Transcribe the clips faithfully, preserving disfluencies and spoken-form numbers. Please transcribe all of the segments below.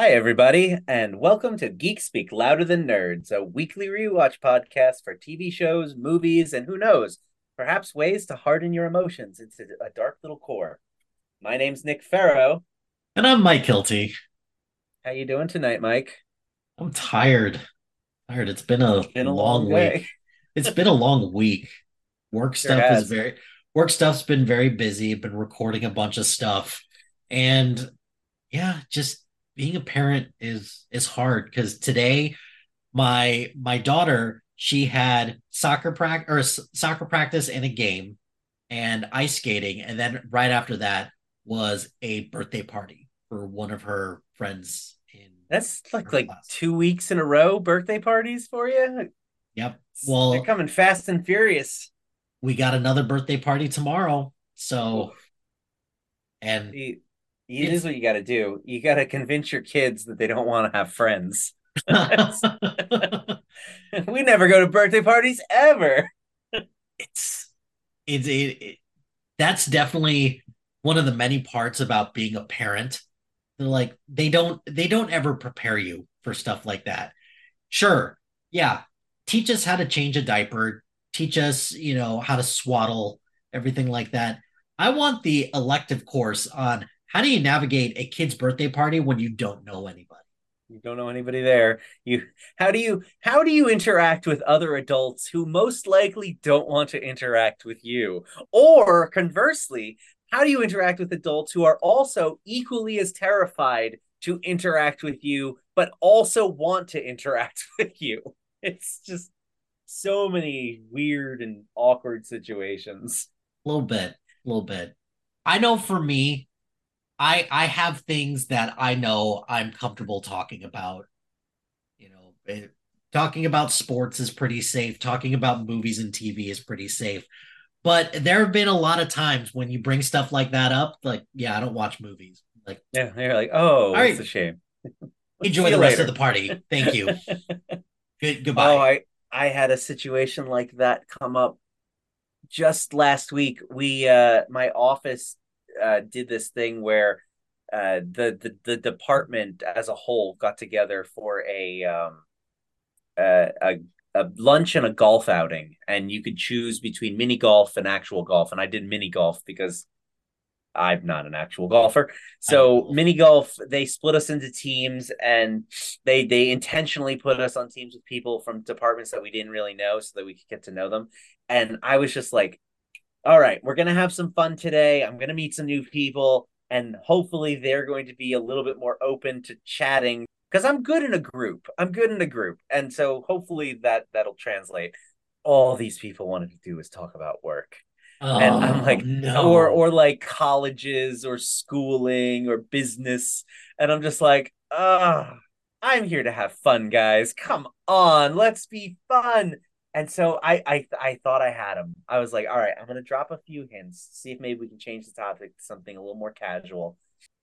Hi, everybody, and welcome to Geek Speak Louder Than Nerds, a weekly rewatch podcast for T V shows, movies, and who knows, perhaps ways to harden your emotions into a dark little core. My name's Nick Farrow. And I'm Mike Hilty. How you doing tonight, Mike? I'm tired. Tired. It's been a, it's been a long, long week. It's been a long week. Work sure stuff has. is very work stuff's been very busy. Been recording a bunch of stuff, and yeah, just. Being a parent is is hard because today my my daughter, she had soccer practice or s- soccer practice and a game and ice skating, and then right after that was a birthday party for one of her friends in that's like like class. Two weeks in a row birthday parties for you. Yep. Well, they're coming fast and furious. We got another birthday party tomorrow, so and the- It is what you got to do. You got to convince your kids that they don't want to have friends. We never go to birthday parties ever. It's it's it, it. That's definitely one of the many parts about being a parent. They're like they don't they don't ever prepare you for stuff like that. Sure, yeah. Teach us how to change a diaper. Teach us, you know, how to swaddle, everything like that. I want the elective course on. How do you navigate a kid's birthday party when you don't know anybody? You don't know anybody there. You how do you how do you interact with other adults who most likely don't want to interact with you? Or conversely, how do you interact with adults who are also equally as terrified to interact with you, but also want to interact with you? It's just so many weird and awkward situations. A little bit, a little bit. I know for me. I, I have things that I know I'm comfortable talking about. You know, it, talking about sports is pretty safe. Talking about movies and T V is pretty safe. But there have been a lot of times when you bring stuff like that up, like, yeah, I don't watch movies. Like, yeah, they're like, oh, that's right. A shame. Enjoy the rest later. of the party. Thank you. Good goodbye. Oh, I, I had a situation like that come up just last week. We, uh, my office. Uh, did this thing where uh, the, the the department as a whole got together for a, um, a, a a lunch and a golf outing, and you could choose between mini golf and actual golf. And I did mini golf because I'm not an actual golfer. So mini golf, they split us into teams, and they they intentionally put us on teams with people from departments that we didn't really know, so that we could get to know them. And I was just like. All right, we're going to have some fun today. I'm going to meet some new people, and hopefully they're going to be a little bit more open to chatting because I'm good in a group. I'm good in a group. And so hopefully that, that'll translate. All these people wanted to do is talk about work. Oh, and I'm like, no. or or like colleges or schooling or business. And I'm just like, ah, oh, I'm here to have fun, guys. Come on, let's be fun. And so I, I I thought I had him. I was like, all right, I'm going to drop a few hints, see if maybe we can change the topic to something a little more casual.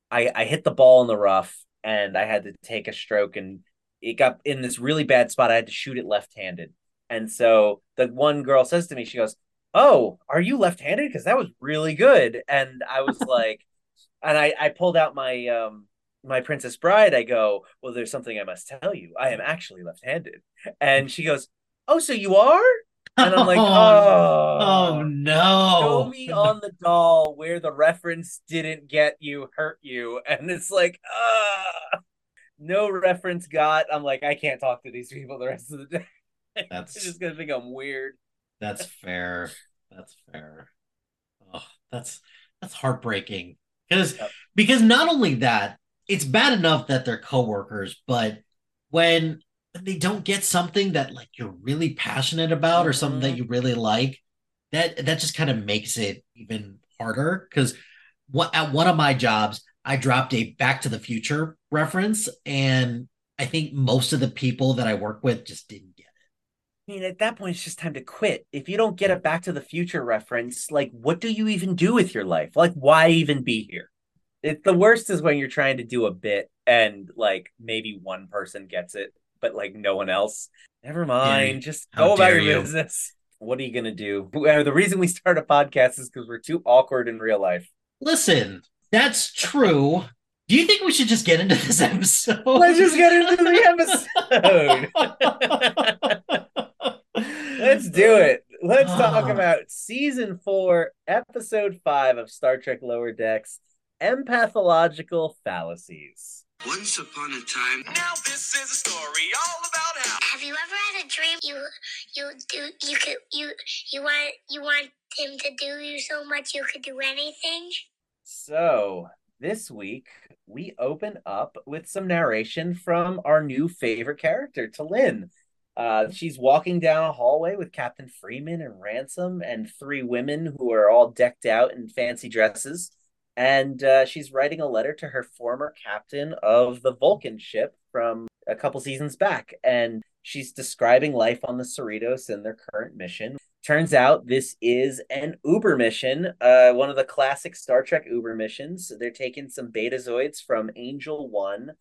I, I hit the ball in the rough, and I had to take a stroke, and it got in this really bad spot. I had to shoot it left-handed. And so the one girl says to me, she goes, oh, are you left-handed? Because that was really good. And I was like, and I, I pulled out my um. my Princess Bride. I go, well, there's something I must tell you. I am actually left-handed. And she goes, oh, so you are? And I'm like, oh, oh no. Show me on the doll where the reference didn't get you, hurt you. And it's like, ah, no reference got. I'm like, I can't talk to these people the rest of the day. That's they're just going to think I'm weird. That's fair. That's fair. Oh, that's that's heartbreaking. Because yep. Because not only that, it's bad enough that they're coworkers, but when... they don't get something that like you're really passionate about or something that you really like, that that just kind of makes it even harder. Because what at one of my jobs I dropped a Back to the Future reference, and I think most of the people that I work with just didn't get it. I mean, at that point it's just time to quit. If you don't get a Back to the Future reference, like what do you even do with your life? Like why even be here? It, the worst is when you're trying to do a bit and like maybe one person gets it but like no one else. Never mind. Just go about your business. What are you going to do? The reason we start a podcast is because we're too awkward in real life. Listen, that's true. Do you think we should just get into this episode? Let's just get into the episode. Let's do it. Let's talk about season four, episode five of Star Trek Lower Decks, Empathological Fallacies. Once upon a time. Now this is a story all about how. Have you ever had a dream you you do you could you you want you want him to do you so much you could do anything? So this week we open up with some narration from our new favorite character, T'Lyn. Uh, she's walking down a hallway with Captain Freeman and Ransom and three women who are all decked out in fancy dresses. And uh, she's writing a letter to her former captain of the Vulcan ship from a couple seasons back. And she's describing life on the Cerritos and their current mission. Turns out this is an Uber mission, uh, one of the classic Star Trek Uber missions. They're taking some Betazoids from Angel One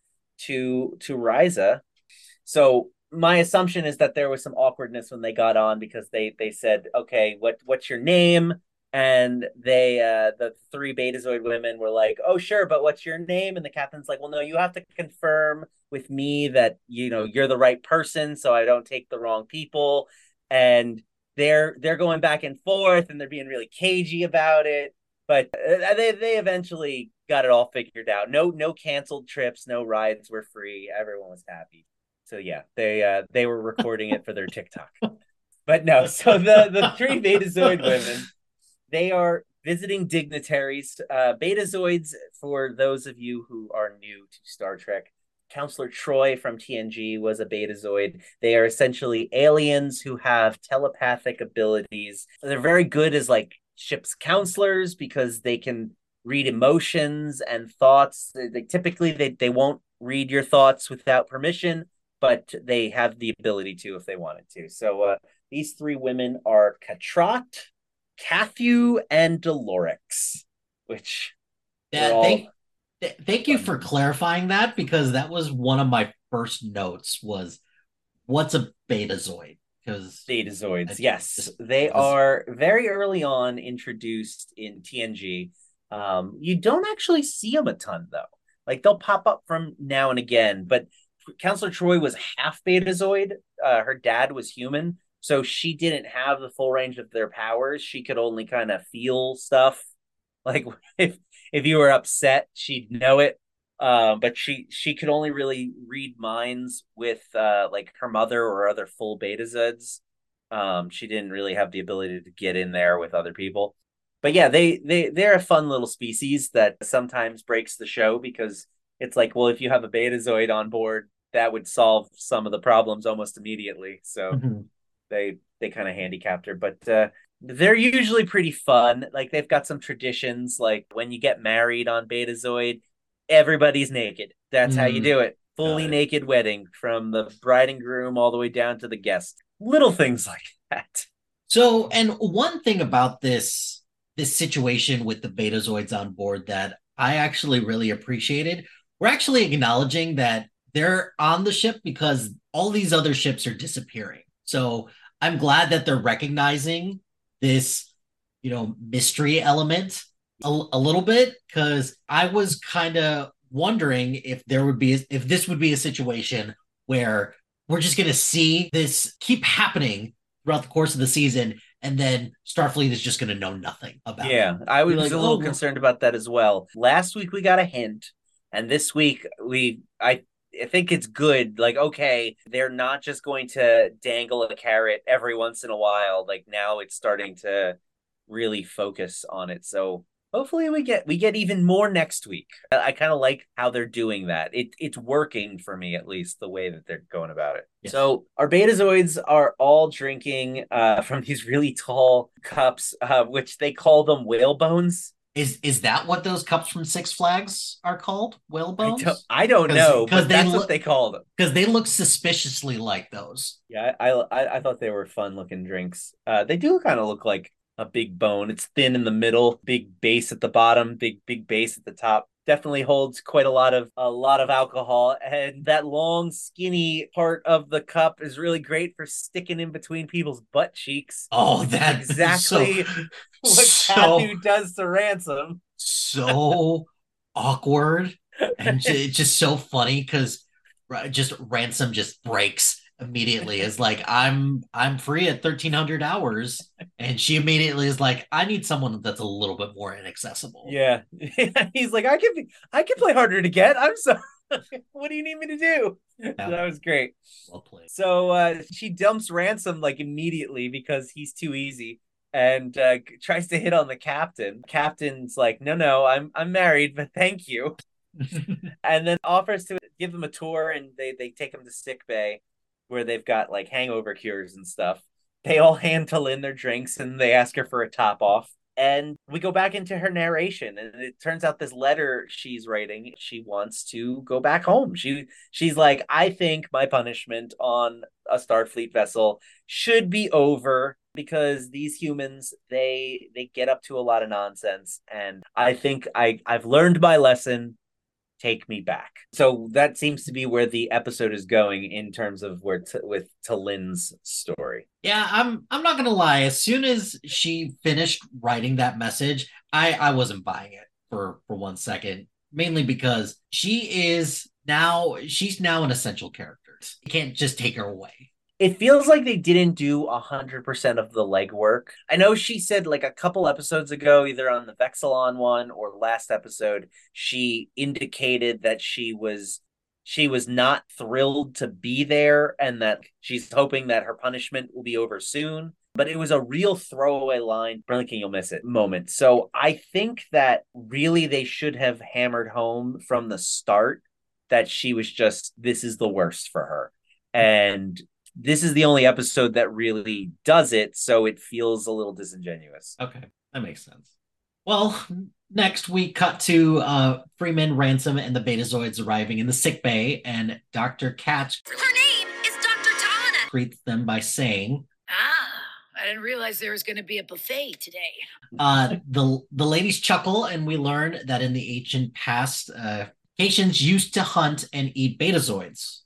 to, to Risa. So my assumption is that there was some awkwardness when they got on because they, they said, okay, what what's your name? And they, uh, the three Betazoid women were like, oh, sure, but what's your name? And the captain's like, well, no, you have to confirm with me that, you know, you're the right person so I don't take the wrong people. And they're they're going back and forth and they're being really cagey about it. But they they eventually got it all figured out. No, no canceled trips. No rides were free. Everyone was happy. So, yeah, they uh, they were recording it for their TikTok. But no, so the, the three Betazoid women. They are visiting dignitaries, uh, Betazoids, for those of you who are new to Star Trek. Counselor Troi from T N G was a Betazoid. They are essentially aliens who have telepathic abilities. They're very good as like ship's counselors because they can read emotions and thoughts. They, they typically, they, they won't read your thoughts without permission, but they have the ability to if they wanted to. So uh, these three women are Katrat, Cathu, and Delorix, which yeah, all... thank, th- thank you for clarifying that, because that was one of my first notes was what's a Betazoid? Because Betazoids, I, yes. Just, they just... are very early on introduced in T N G. Um, you don't actually see them a ton, though. Like, they'll pop up from now and again, but Counselor Troi was half Betazoid. Uh, her dad was human. So she didn't have the full range of their powers. She could only kind of feel stuff. Like if if you were upset, she'd know it. Uh, but she she could only really read minds with uh, like her mother or other full Betazoids. Um, she didn't really have the ability to get in there with other people. But yeah, they they they're a fun little species that sometimes breaks the show because it's like, well, if you have a Betazoid on board, that would solve some of the problems almost immediately. So. Mm-hmm. They they kind of handicapped her, but uh, they're usually pretty fun. Like, they've got some traditions, like when you get married on Betazoid, everybody's naked. That's mm. how you do it. Fully got naked it. Wedding from the bride and groom all the way down to the guest. Little things like that. So, and one thing about this, this situation with the Betazoids on board that I actually really appreciated, we're actually acknowledging that they're on the ship because all these other ships are disappearing. So I'm glad that they're recognizing this, you know, mystery element a, a little bit, because I was kind of wondering if there would be, if this would be a situation where we're just going to see this keep happening throughout the course of the season, and then Starfleet is just going to know nothing about yeah, it. Yeah, I was like, a little oh, concerned about that as well. Last week we got a hint, and this week we, I. I think it's good. Like, okay, they're not just going to dangle a carrot every once in a while. Like, now it's starting to really focus on it. So hopefully we get we get even more next week. I, I kind of like how they're doing that. It It's working for me, at least, the way that they're going about it. Yes. So our Betazoids are all drinking uh, from these really tall cups, uh, which they call them whalebones. Is is that what those cups from Six Flags are called? Whalebones? I don't, I don't know, but that's look, what they call them. Because they look suspiciously like those. Yeah, I I, I thought they were fun-looking drinks. Uh, they do kind of look like a big bone. It's thin in the middle, big base at the bottom, big big base at the top. Definitely holds quite a lot of a lot of alcohol, and that long, skinny part of the cup is really great for sticking in between people's butt cheeks. Oh, that's exactly so, what Kathu so, does to Ransom. So awkward. And it's just so funny because just Ransom just breaks immediately. It's like, I'm I'm free at thirteen hundred hours. And she immediately is like, I need someone that's a little bit more inaccessible. Yeah. He's like, I can be, I can play harder to get. I'm sorry. What do you need me to do? Yeah. So that was great. Well played. So uh, she dumps Ransom like immediately because he's too easy, and uh, tries to hit on the captain. Captain's like, no, no, I'm I'm married, but thank you. And then offers to give him a tour, and they, they take him to sick bay where they've got like hangover cures and stuff. They all hand T'Lyn their drinks and they ask her for a top off. And we go back into her narration, and it turns out this letter she's writing, she wants to go back home. She She's like, I think my punishment on a Starfleet vessel should be over because these humans, they they get up to a lot of nonsense. And I think I, I've learned my lesson. Take me back. So that seems to be where the episode is going in terms of where t- with T'Lyn's story. Yeah, I'm I'm not gonna lie. As soon as she finished writing that message, I, I wasn't buying it for, for one second. Mainly because she is now she's now an essential character. You can't just take her away. It feels like they didn't do one hundred percent of the legwork. I know she said like a couple episodes ago, either on the Vexilon one or last episode, she indicated that she was she was not thrilled to be there and that she's hoping that her punishment will be over soon. But it was a real throwaway line, blinking you'll miss it moment. So I think that really they should have hammered home from the start that she was just, this is the worst for her. And this is the only episode that really does it, so it feels a little disingenuous. Okay, that makes sense. Well, next we cut to uh, Freeman, Ransom, and the Betazoids arriving in the sickbay, and Doctor Katz... Her name is Doctor T'Ana! ...greets them by saying... Ah, I didn't realize there was going to be a buffet today. Uh, the, the ladies chuckle, and we learn that in the ancient past, uh, Caitians used to hunt and eat Betazoids.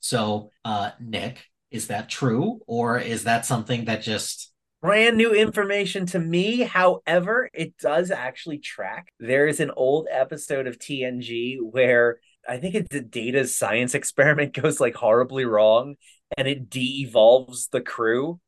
So, uh, Nick... Is that true, or is that something that just... Brand new information to me. However, it does actually track. There is an old episode of T N G where I think it's the Data's science experiment goes like horribly wrong, and it de-evolves the crew.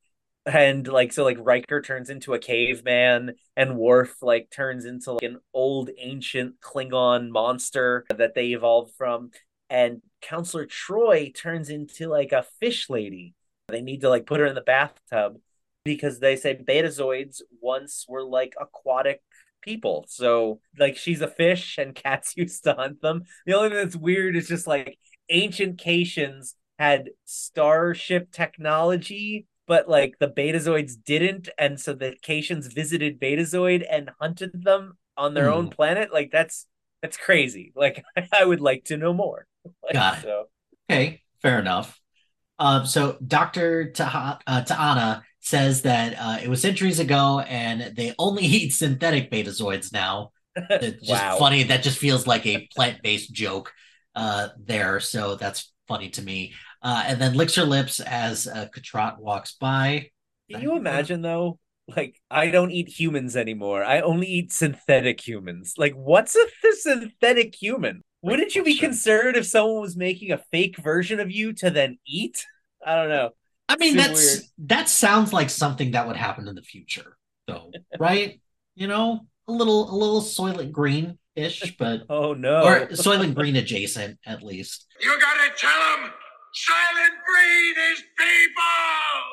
And like, so like Riker turns into a caveman, and Worf like turns into like an old ancient Klingon monster that they evolved from. And Counselor Troi turns into like a fish lady. They need to like put her in the bathtub because they say Betazoids once were like aquatic people. So like she's a fish and cats used to hunt them. The only thing that's weird is just like ancient Caitians had starship technology, but like the Betazoids didn't. And so the Caitians visited Betazoid and hunted them on their mm. own planet. Like that's, that's crazy. Like I would like to know more. Like, Got it. So. Okay, fair enough. Um, so Doctor T'Ana uh, says that uh, it was centuries ago, and they only eat synthetic Betazoids now. It's just wow. funny. That just feels like a plant-based joke uh, there. So that's funny to me. Uh, and then licks her lips as uh, Katrat walks by. Can you imagine though? Like, I don't eat humans anymore. I only eat synthetic humans. Like, what's a th- synthetic human? Wouldn't you be concerned if someone was making a fake version of you to then eat? I don't know. I mean, Too that's weird. That sounds like something that would happen in the future, though, right? You know, a little, a little Soylent Green-ish, but oh no, or Soylent Green adjacent, at least. You gotta tell them, Soylent Green is people.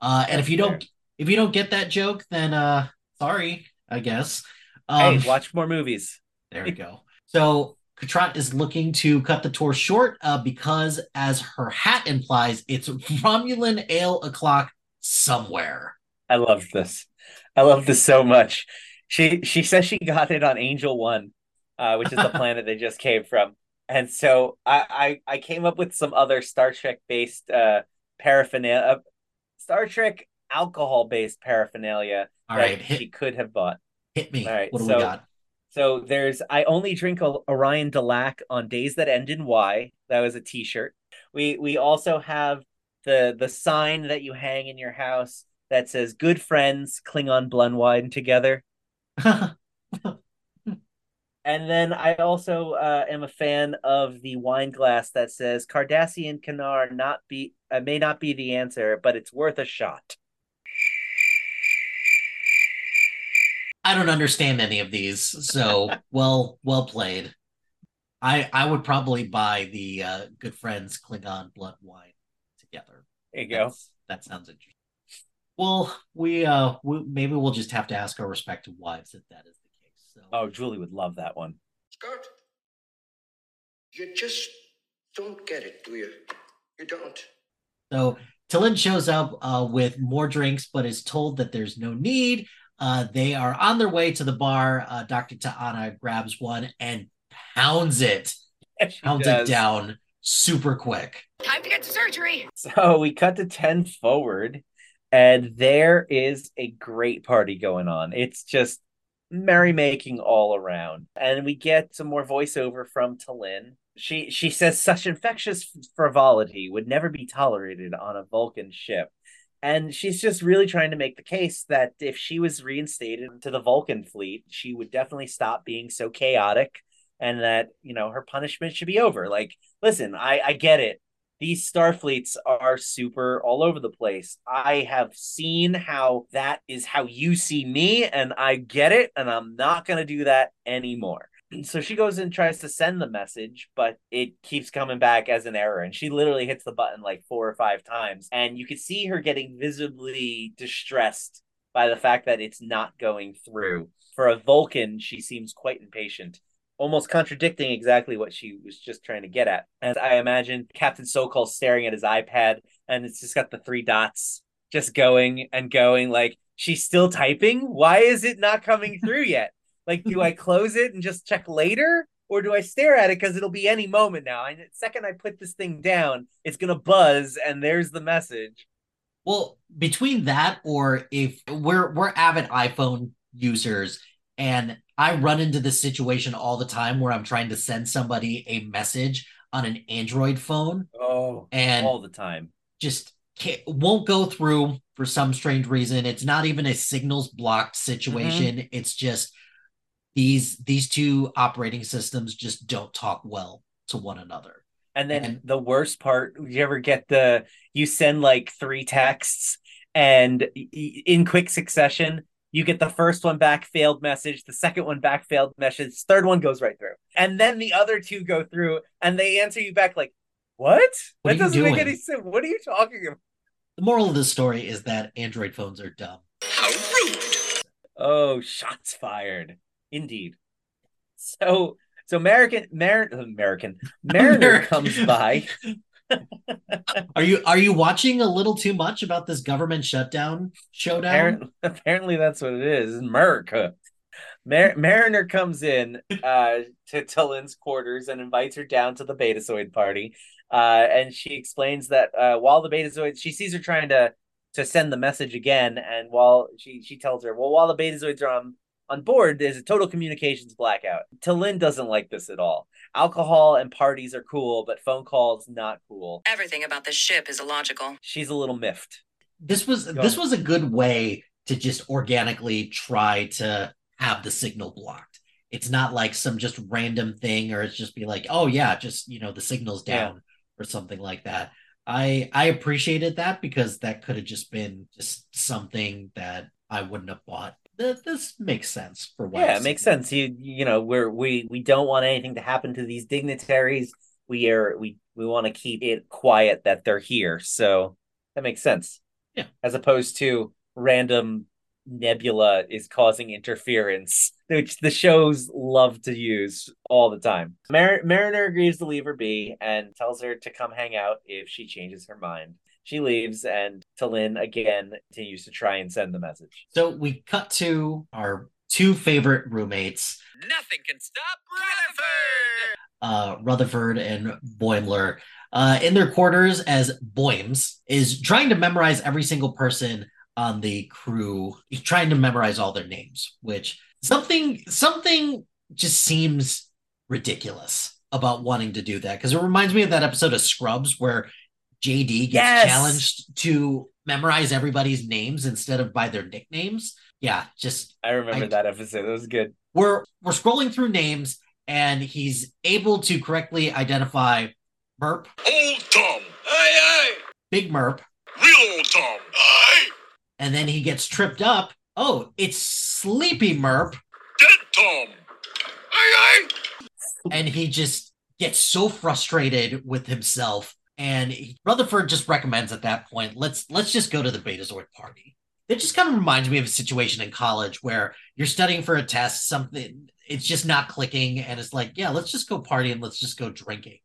Uh, and that's if you fair. don't, if you don't get that joke, then uh, sorry, I guess. Um, hey, watch more movies. There we go. So. Katrat is looking to cut the tour short uh, because, as her hat implies, it's Romulan ale o'clock somewhere. I love this. I love this so much. She she says she got it on Angel One, uh, which is the planet they just came from. And so I, I, I came up with some other Star Trek-based uh, paraphernalia, uh, Star Trek alcohol-based paraphernalia All that right, hit, she could have bought. Hit me. All right, what do so, we got? So there's, I only drink Orion Delac on days that end in Y. That was a t-shirt. We we also have the the sign that you hang in your house that says, good friends, Klingon Blunwine together. And And then I also uh, am a fan of the wine glass that says Cardassian Canar not be uh, may not be the answer, but it's worth a shot. I don't understand any of these, so well, well played. I I would probably buy the uh, Good Friends Klingon blood wine together. There you That's, go. That sounds interesting. Well, we uh, we, maybe we'll just have to ask our respective wives if that is the case. So. Oh, Julie would love that one. Scott, you just don't get it, do you? You don't. So T'Lyn shows up uh, with more drinks, but is told that there's no need. Uh, they are on their way to the bar. Uh, Doctor T'Ana grabs one and pounds it. She pounds does. it down super quick. Time to get to surgery. So we cut to ten forward, and there is a great party going on. It's just merrymaking all around. And we get some more voiceover from T'Lyn. She, she says such infectious frivolity would never be tolerated on a Vulcan ship. And she's just really trying to make the case that if she was reinstated to the Vulcan fleet, she would definitely stop being so chaotic and that, you know, her punishment should be over. Like, listen, I, I get it. These Starfleets are super all over the place. I have seen how that is how you see me, and I get it, and I'm not going to do that anymore. So she goes and tries to send the message, but it keeps coming back as an error. And she literally hits the button like four or five times. And you can see her getting visibly distressed by the fact that it's not going through. For a Vulcan, she seems quite impatient, almost contradicting exactly what she was just trying to get at. And I imagine Captain Sokol staring at his iPad, and it's just got the three dots just going and going like, she's still typing? Why is it not coming through yet? Like, do I close it and just check later? Or do I stare at it? Because it'll be any moment now. And the second I put this thing down, it's going to buzz, and there's the message. Well, between that or if we're we're avid iPhone users, and I run into this situation all the time where I'm trying to send somebody a message on an Android phone. Oh, and all the time. Just can't, won't go through for some strange reason. It's not even a signals blocked situation. Mm-hmm. It's just... These these two operating systems just don't talk well to one another. And then and, the worst part, you ever get the, you send like three texts and in quick succession, you get the first one back, failed message, the second one back, failed message, third one goes right through. And then the other two go through and they answer you back like, what? what that doesn't make any sense. What are you talking about? The moral of the story is that Android phones are dumb. How rude. Oh, shots fired. Indeed. So so American Mar- American Mariner comes by. Are you are you watching a little too much about this government shutdown showdown? Apparently, apparently that's what it is. America. Mar- Mariner comes in uh, to T'Lyn's quarters and invites her down to the Betazoid party. Uh, and she explains that uh, while the Betazoids, she sees her trying to to send the message again, and while she she tells her, well, while the Betazoids are on On board, there's a total communications blackout. T'Lyn doesn't like this at all. Alcohol and parties are cool, but phone calls not cool. Everything about this ship is illogical. She's a little miffed. This was Go this ahead. was a good way to just organically try to have the signal blocked. It's not like some just random thing, or it's just be like, oh yeah, just you know the signal's down yeah. or something like that. I I appreciated that because that could have just been just something that I wouldn't have bought. This makes sense for what. Yeah, it makes sense. You you know, we're we we don't want anything to happen to these dignitaries. We are we we want to keep it quiet that they're here. So that makes sense. Yeah. As opposed to random nebula is causing interference, which the shows love to use all the time. Mar- Mariner agrees to leave her be and tells her to come hang out if she changes her mind. She leaves, and T'Lyn again continues to try and send the message. So we cut to our two favorite roommates. Nothing can stop Rutherford! Uh, Rutherford and Boimler uh, in their quarters as Boims is trying to memorize every single person on the crew. He's trying to memorize all their names, which something something just seems ridiculous about wanting to do that. Because it reminds me of that episode of Scrubs where J D gets yes! challenged to memorize everybody's names instead of by their nicknames. Yeah, just I remember I, that episode. That was good. We're we're scrolling through names, and he's able to correctly identify Merp. Old Tom. Aye, aye. Big Merp. Real old Tom. Aye. And then he gets tripped up. Oh, it's Sleepy Merp. Dead Tom. Aye, aye. And he just gets so frustrated with himself. And he, Rutherford just recommends at that point, let's let's just go to the Betazoid party. It just kind of reminds me of a situation in college where you're studying for a test, something, it's just not clicking. And it's like, yeah, let's just go party and let's just go drinking.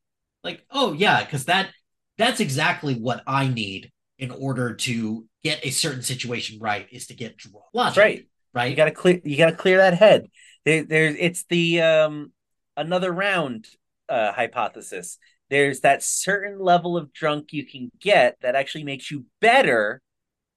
Like, oh yeah, because that that's exactly what I need in order to get a certain situation right, is to get drunk. Logic, right. Right. You gotta clear you gotta clear that head. There, there's it's the um another round uh, hypothesis. There's that certain level of drunk you can get that actually makes you better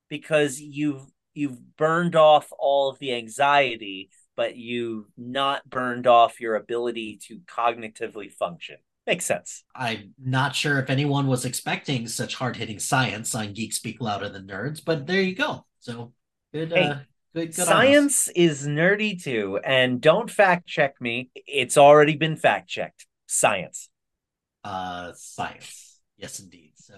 because you've you've burned off all of the anxiety, but you've not burned off your ability to cognitively function. Makes sense. I'm not sure if anyone was expecting such hard-hitting science on Geek Speak Louder Than Nerds, but there you go. So good. Hey. Uh, Good, good science is nerdy too, and don't fact check me. It's already been fact checked. Science. Uh, science. Yes, indeed. So,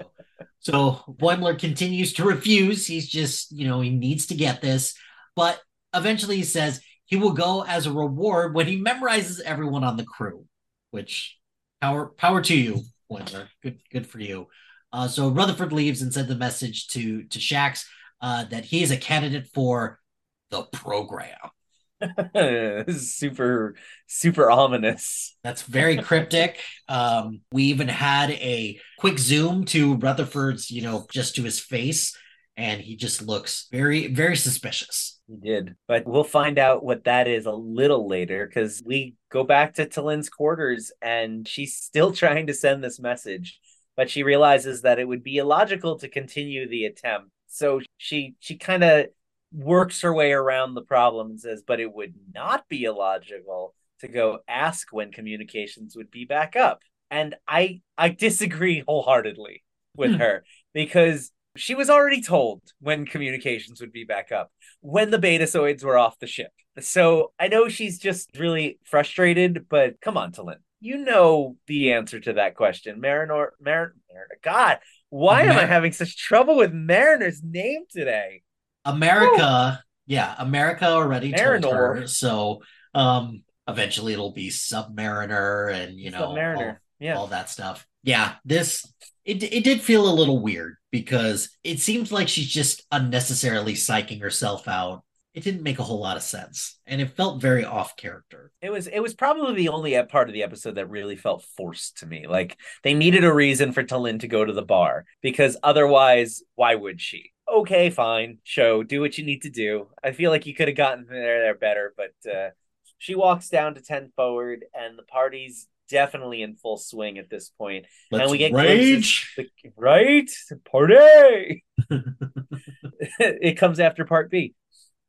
so Boimler continues to refuse. He's just, you know, he needs to get this, but eventually he says he will go as a reward when he memorizes everyone on the crew. Which power, power to you, Boimler. Good, good for you. Uh, so Rutherford leaves and sends a message to to Shaxs uh, that he is a candidate for the program. super, super ominous. That's very cryptic. Um, we even had a quick zoom to Rutherford's, you know, just to his face, and he just looks very, very suspicious. He did. But we'll find out what that is a little later, because we go back to T'Lyn's quarters, and she's still trying to send this message, but she realizes that it would be illogical to continue the attempt. So she, she kind of works her way around the problem and says, but it would not be illogical to go ask when communications would be back up. And I I disagree wholeheartedly with hmm. her, because she was already told when communications would be back up, when the Betazoids were off the ship. So I know she's just really frustrated, but come on, T'Lyn. You know the answer to that question. Mariner, Mariner, God, why Mar- am I having such trouble with Mariner's name today? America, Ooh. yeah, America already Mariner. told her, so um, eventually it'll be Submariner and, you know, all, yeah. all that stuff. Yeah, this, it it did feel a little weird because it seems like she's just unnecessarily psyching herself out. It didn't make a whole lot of sense, and it felt very off character. It was it was probably the only part of the episode that really felt forced to me. Like, they needed a reason for T'Lyn to go to the bar, because otherwise, why would she? Okay, fine, show, do what you need to do. I feel like you could have gotten there, there better, but uh, she walks down to ten forward, and the party's definitely in full swing at this point. Let's and we get rage, the, right? Party. It comes after part B,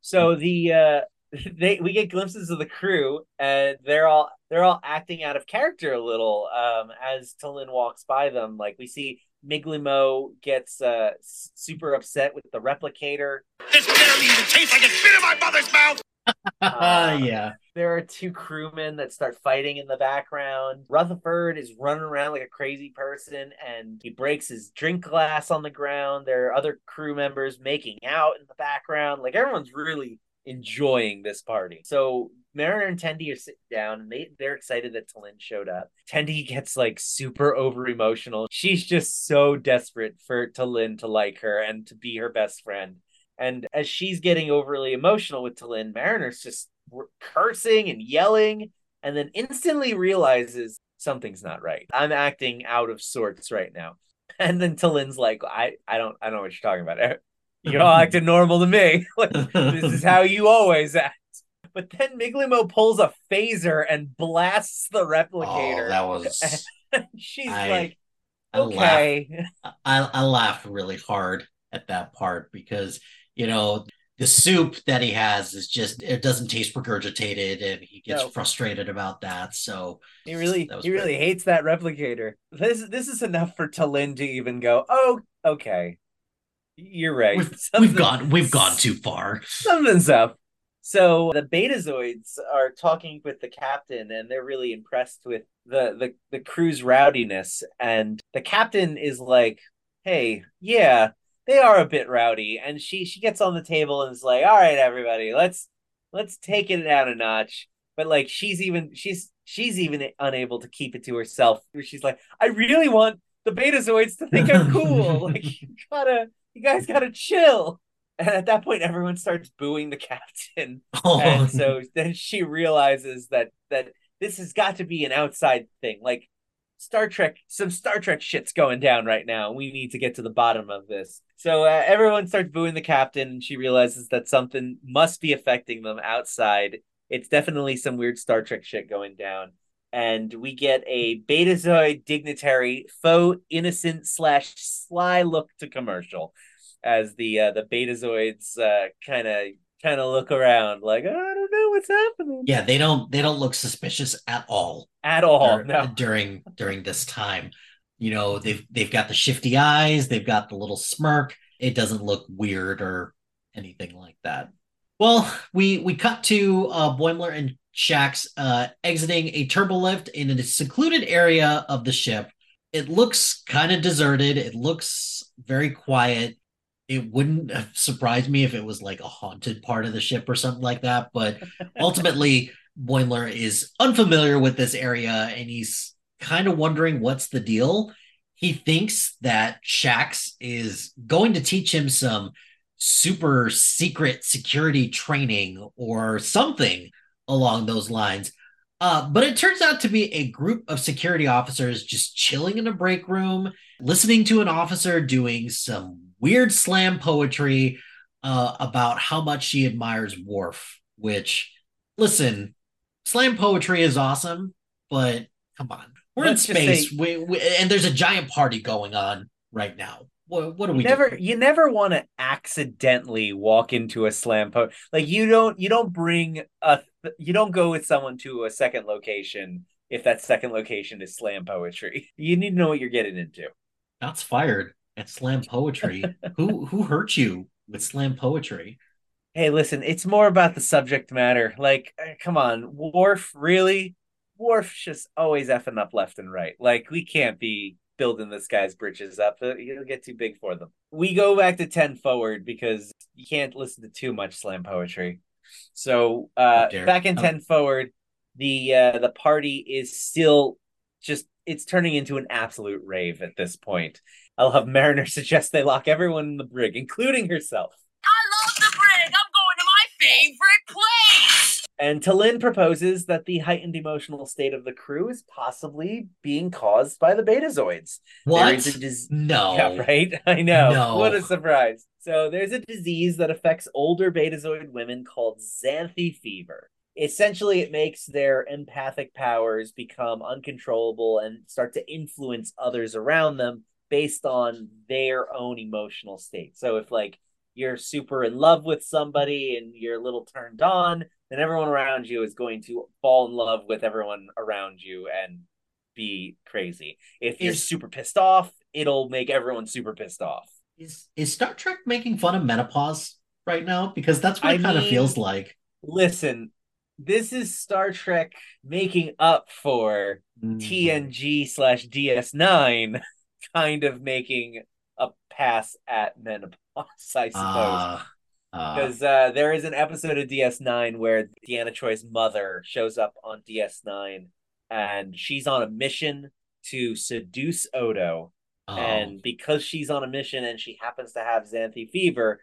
so the uh, they we get glimpses of the crew, and they're all they're all acting out of character a little um, as T'Lyn walks by them. Like, we see Migleemo gets uh, super upset with the replicator. This barely even tastes like a spit in my mother's mouth! uh, yeah. There are two crewmen that start fighting in the background. Rutherford is running around like a crazy person, and he breaks his drink glass on the ground. There are other crew members making out in the background. Like, everyone's really enjoying this party. So Mariner and Tendi are sitting down, and they, they're excited that T'Lyn showed up. Tendi gets, like, super over-emotional. She's just so desperate for T'Lyn to like her and to be her best friend. And as she's getting overly emotional with T'Lyn, Mariner's just cursing and yelling, and then instantly realizes something's not right. I'm acting out of sorts right now. And then T'Lyn's like, I, I don't I don't know what you're talking about. You're all acting normal to me. Like, this is how you always act. But then Migleemo pulls a phaser and blasts the replicator. Oh, that was... She's I, like, okay. I, I, I laughed really hard at that part because, you know, the soup that he has is just, it doesn't taste regurgitated, and he gets no. frustrated about that. So he really he great. really hates that replicator. This, this is enough for T'Lyn to even go, oh, okay. You're right. We've, we've gone we've gone too far. Something's up. So the Betazoids are talking with the captain, and they're really impressed with the, the, the crew's rowdiness. And the captain is like, hey, yeah, they are a bit rowdy. And she, she gets on the table and is like, all right, everybody, let's let's take it down a notch. But like, she's even she's she's even unable to keep it to herself. She's like, I really want the Betazoids to think I'm cool. Like, you gotta, you guys gotta chill. And at that point, everyone starts booing the captain. Oh. And so then she realizes that that this has got to be an outside thing. Like, Star Trek, some Star Trek shit's going down right now. We need to get to the bottom of this. So uh, everyone starts booing the captain, and she realizes that something must be affecting them outside. It's definitely some weird Star Trek shit going down. And we get a Betazoid dignitary, faux innocent slash sly look to commercial, as the uh, the Betazoids kind of kind of look around like, oh, I don't know what's happening. Yeah, they don't they don't look suspicious at all. At all. Or, no. During during this time, you know, they've they've got the shifty eyes, they've got the little smirk. It doesn't look weird or anything like that. Well, we we cut to uh, Boimler and Shaxs uh, exiting a turbolift in a secluded area of the ship. It looks kind of deserted. It looks very quiet. It wouldn't have surprised me if it was like a haunted part of the ship or something like that. But ultimately, Boimler is unfamiliar with this area, and he's kind of wondering what's the deal. He thinks that Shaxs is going to teach him some super secret security training or something along those lines. Uh, but it turns out to be a group of security officers just chilling in a break room, listening to an officer doing some weird slam poetry uh, about how much she admires Worf, which, listen, slam poetry is awesome, but come on. We're Let's in space, say, we, we, and there's a giant party going on right now. What, what are we never, doing? You never want to accidentally walk into a slam poetry. Like, you don't, you don't bring a... You don't go with someone to a second location if that second location is slam poetry. You need to know what you're getting into. Shots fired at slam poetry. who who hurt you with slam poetry? Hey, listen, it's more about the subject matter. Like, come on, Worf, really? Worf's just always effing up left and right. Like, we can't be building this guy's britches up. It'll get too big for them. We go back to ten forward because you can't listen to too much slam poetry. So uh, oh, back in ten oh. forward, the uh, the party is still just, it's turning into an absolute rave at this point. I'll have Mariner suggest they lock everyone in the brig, including herself. I love the brig! I'm going to my favorite place! And T'Lyn proposes that the heightened emotional state of the crew is possibly being caused by the Betazoids. What? Dis- no. Yeah, right? I know. No. What a surprise. So there's a disease that affects older Betazoid women called Zanthi fever. Essentially, it makes their empathic powers become uncontrollable and start to influence others around them based on their own emotional state. So if, like, you're super in love with somebody and you're a little turned on, then everyone around you is going to fall in love with everyone around you and be crazy. If you're super pissed off, it'll make everyone super pissed off. Is is Star Trek making fun of menopause right now? Because that's what it kind of feels like. Listen, this is Star Trek making up for mm. T N G slash D S nine kind of making a pass at menopause, I suppose. Uh, uh. Because uh, there is an episode of D S nine where Deanna Troi's mother shows up on D S nine, and she's on a mission to seduce Odo. And because she's on a mission and she happens to have Zanthi fever,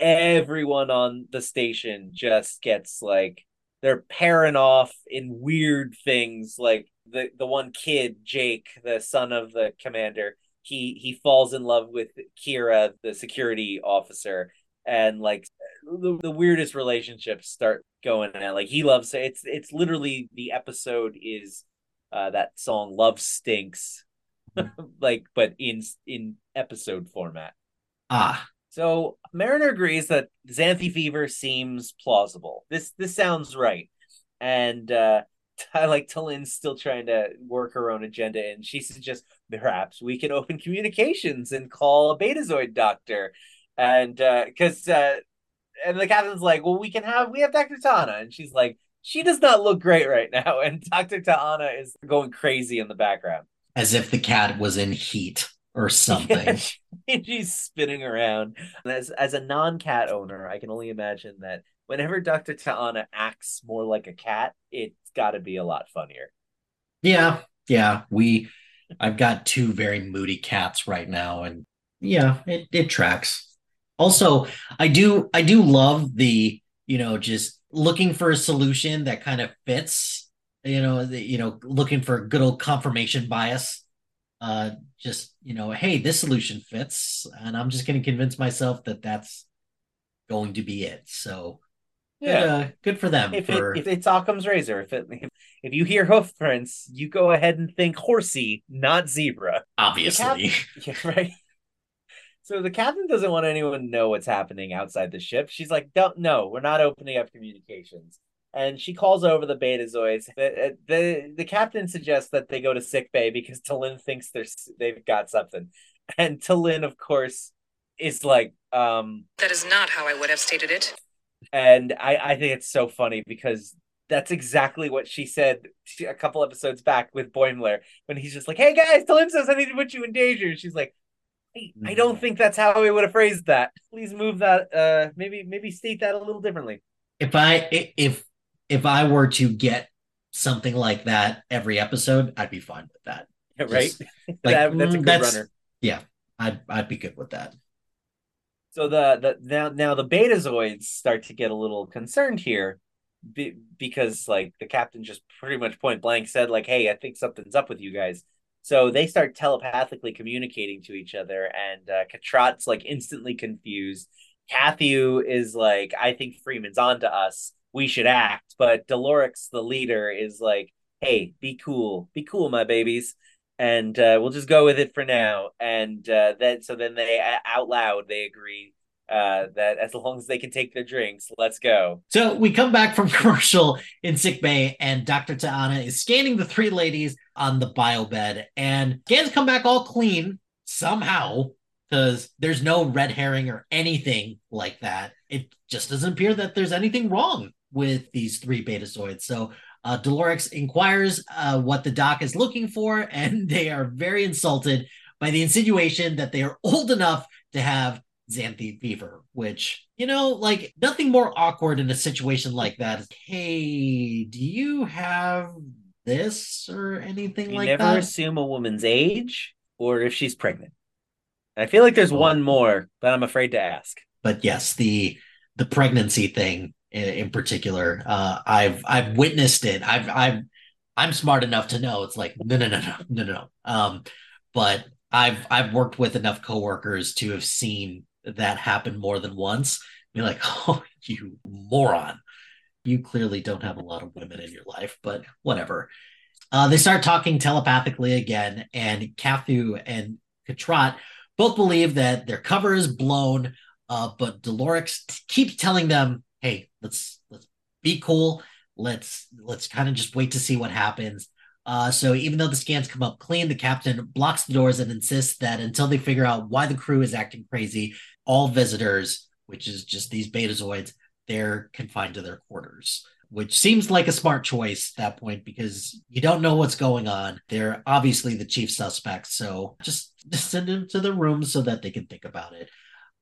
everyone on the station just gets, like, they're pairing off in weird things. Like the, the one kid, Jake, the son of the commander, he, he falls in love with Kira, the security officer. And, like, the, the weirdest relationships start going out. Like, he loves her. It's, it's literally, the episode is uh, that song, Love Stinks. Like, but in in episode format. Ah. So Mariner agrees that Zanthi fever seems plausible. This this sounds right. And uh, I like T'Lyn's still trying to work her own agenda, and she suggests perhaps we could open communications and call a Betazoid doctor. And because uh, uh, and the captain's like, well, we can have, we have Doctor T'Ana. And she's like, she does not look great right now. And Doctor T'Ana is going crazy in the background. As if the cat was in heat or something. Yeah, she, she's spinning around. And as, as a non-cat owner, I can only imagine that whenever Doctor T'Ana acts more like a cat, it's got to be a lot funnier. Yeah, yeah. We, I've got two very moody cats right now, and yeah, it, it tracks. Also, I do, I do love the, you know, just looking for a solution that kind of fits, you know, the, you know, looking for good old confirmation bias. Uh, just, you know, hey, this solution fits, and I'm just going to convince myself that that's going to be it. So, yeah, good, uh, good for them. If, for... It, if it's Occam's razor, if it, if, if you hear hoof prints, you go ahead and think horsey, not zebra. Obviously, cap- yeah, right. So the captain doesn't want anyone to know what's happening outside the ship. She's like, don't, no, we're not opening up communications. And she calls over the Betazoids. The, the, the captain suggests that they go to sickbay because T'Lyn thinks they're, they've got something. And T'Lyn, of course, is like... Um, that is not how I would have stated it. And I, I think it's so funny because that's exactly what she said a couple episodes back with Boimler. When he's just like, hey guys, T'Lyn says I need to put you in danger. She's like... I don't think that's how we would have phrased that. Please move that. Uh, maybe maybe state that a little differently. If I if if I were to get something like that every episode, I'd be fine with that. Yeah, right? Just, like, that, that's a good that's, runner. Yeah, I'd I'd be good with that. So the the now now the Betazoids start to get a little concerned here, be, because like the captain just pretty much point blank said like, "Hey, I think something's up with you guys." So they start telepathically communicating to each other, and uh, Katrat's like instantly confused. Kathu is like, I think Freeman's on to us. We should act. But Delorix, the leader, is like, hey, be cool. Be cool, my babies. And uh, we'll just go with it for now. And uh, then, so then they, out loud, they agree uh, that as long as they can take their drinks, let's go. So we come back from commercial in sickbay, and Doctor T'Ana is scanning the three ladies on the bio bed, and scans come back all clean somehow, because there's no red herring or anything like that. It just doesn't appear that there's anything wrong with these three Betazoids. So uh, Delorix inquires uh, what the doc is looking for, and they are very insulted by the insinuation that they are old enough to have Zanthi fever, which, you know, like, nothing more awkward in a situation like that is, hey, do you have this or anything you like never that? Never assume a woman's age or if she's pregnant. I feel like there's oh. one more, but I'm afraid to ask. But yes, the the pregnancy thing in, in particular, uh, I've I've witnessed it. I've I've I'm smart enough to know it's like no no no no no no. Um, but I've I've worked with enough coworkers to have seen that happen more than once. Be like, oh, you moron. You clearly don't have a lot of women in your life, but whatever. Uh, they start talking telepathically again, and Kathu and Katrat both believe that their cover is blown, uh, but Delorix t- keeps telling them, hey, let's let's be cool. Let's let's kind of just wait to see what happens. Uh, so even though the scans come up clean, the captain blocks the doors and insists that until they figure out why the crew is acting crazy, all visitors, which is just these Betazoids, they're confined to their quarters, which seems like a smart choice at that point because you don't know what's going on. They're obviously the chief suspects, so just send them to the room so that they can think about it. It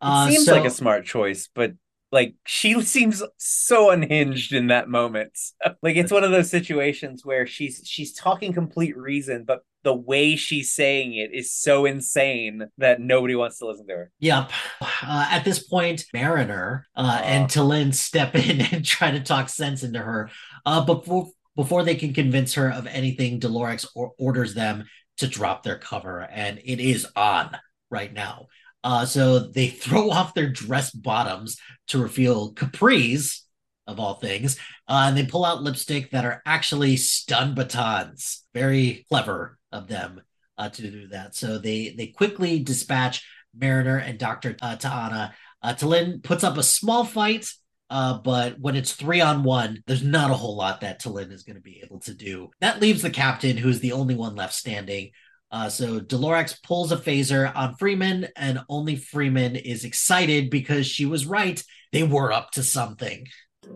uh, seems so, like a smart choice, but like she seems so unhinged in that moment. Like it's one of those situations where she's she's talking complete reason, but the way she's saying it is so insane that nobody wants to listen to her. Yep. Uh, at this point, Mariner uh, oh. and T'Lyn step in and try to talk sense into her. Uh, before before they can convince her of anything, Delorix or- orders them to drop their cover, and it is on right now. Uh, so they throw off their dress bottoms to reveal capris, of all things, uh, and they pull out lipstick that are actually stun batons. Very clever of them uh, to do that. So they they quickly dispatch Mariner and Doctor Uh, T'Ana. Uh, T'Lyn puts up a small fight, uh, but when it's three on one, there's not a whole lot that T'Lyn is going to be able to do. That leaves the captain, who's the only one left standing, Uh, so Delorix pulls a phaser on Freeman, and only Freeman is excited because she was right. They were up to something.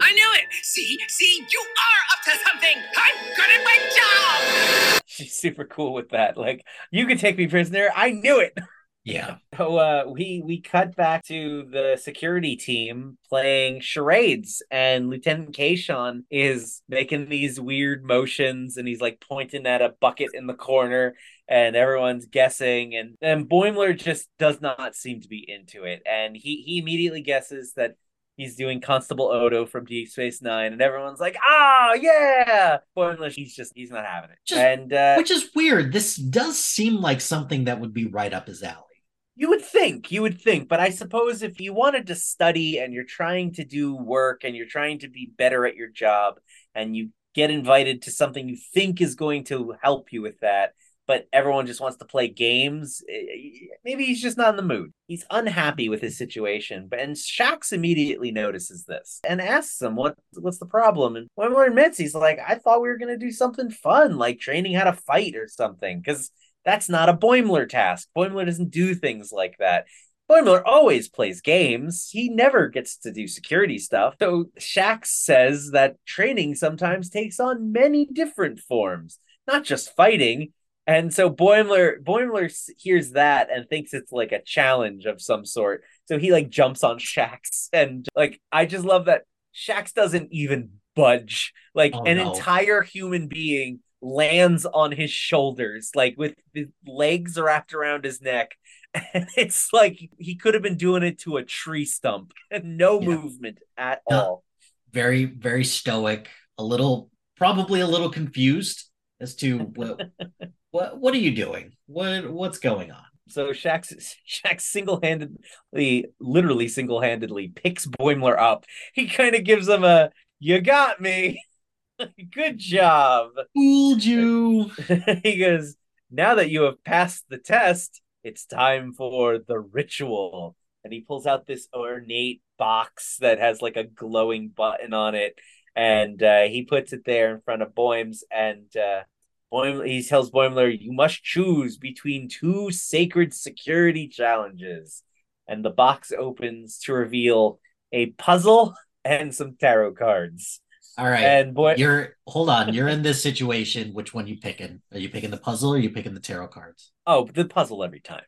I knew it. See, see, you are up to something. I'm good at my job. She's super cool with that. Like, you could take me prisoner. I knew it. Yeah. So uh, we we cut back to the security team playing charades, and Lieutenant Kayshawn is making these weird motions, and he's like pointing at a bucket in the corner, and everyone's guessing, and and Boimler just does not seem to be into it, and he he immediately guesses that he's doing Constable Odo from Deep Space Nine, and everyone's like, ah, yeah! Boimler, he's just, he's not having it. Just, and uh, which is weird. This does seem like something that would be right up his alley. You would think, you would think. But I suppose if you wanted to study and you're trying to do work and you're trying to be better at your job and you get invited to something you think is going to help you with that, but everyone just wants to play games. Maybe he's just not in the mood. He's unhappy with his situation. But and Shaxs immediately notices this and asks him, what, what's the problem? And Boimler admits, he's like, I thought we were going to do something fun, like training how to fight or something. Because that's not a Boimler task. Boimler doesn't do things like that. Boimler always plays games. He never gets to do security stuff. So Shaxs says that training sometimes takes on many different forms, not just fighting. And so Boimler Boimler hears that and thinks it's like a challenge of some sort. So he like jumps on Shaxs, and like, I just love that Shaxs doesn't even budge. Like oh, an no. entire human being lands on his shoulders, like with his legs wrapped around his neck. And it's like he could have been doing it to a tree stump and no yeah. movement at no. all. Very, very stoic, a little, probably a little confused as to what, what what are you doing? What what's going on? So Shaxs Shaxs single-handedly, literally single-handedly picks Boimler up. He kind of gives him a, you got me. Good job. Fooled you. He goes, now that you have passed the test, it's time for the ritual. And he pulls out this ornate box that has like a glowing button on it. And uh, he puts it there in front of Boims, and uh, Boimler, he tells Boimler, you must choose between two sacred security challenges. And the box opens to reveal a puzzle and some tarot cards. All right. And Boy- you're hold on. You're in this situation. Which one are you picking? Are you picking the puzzle or are you picking the tarot cards? Oh, the puzzle every time.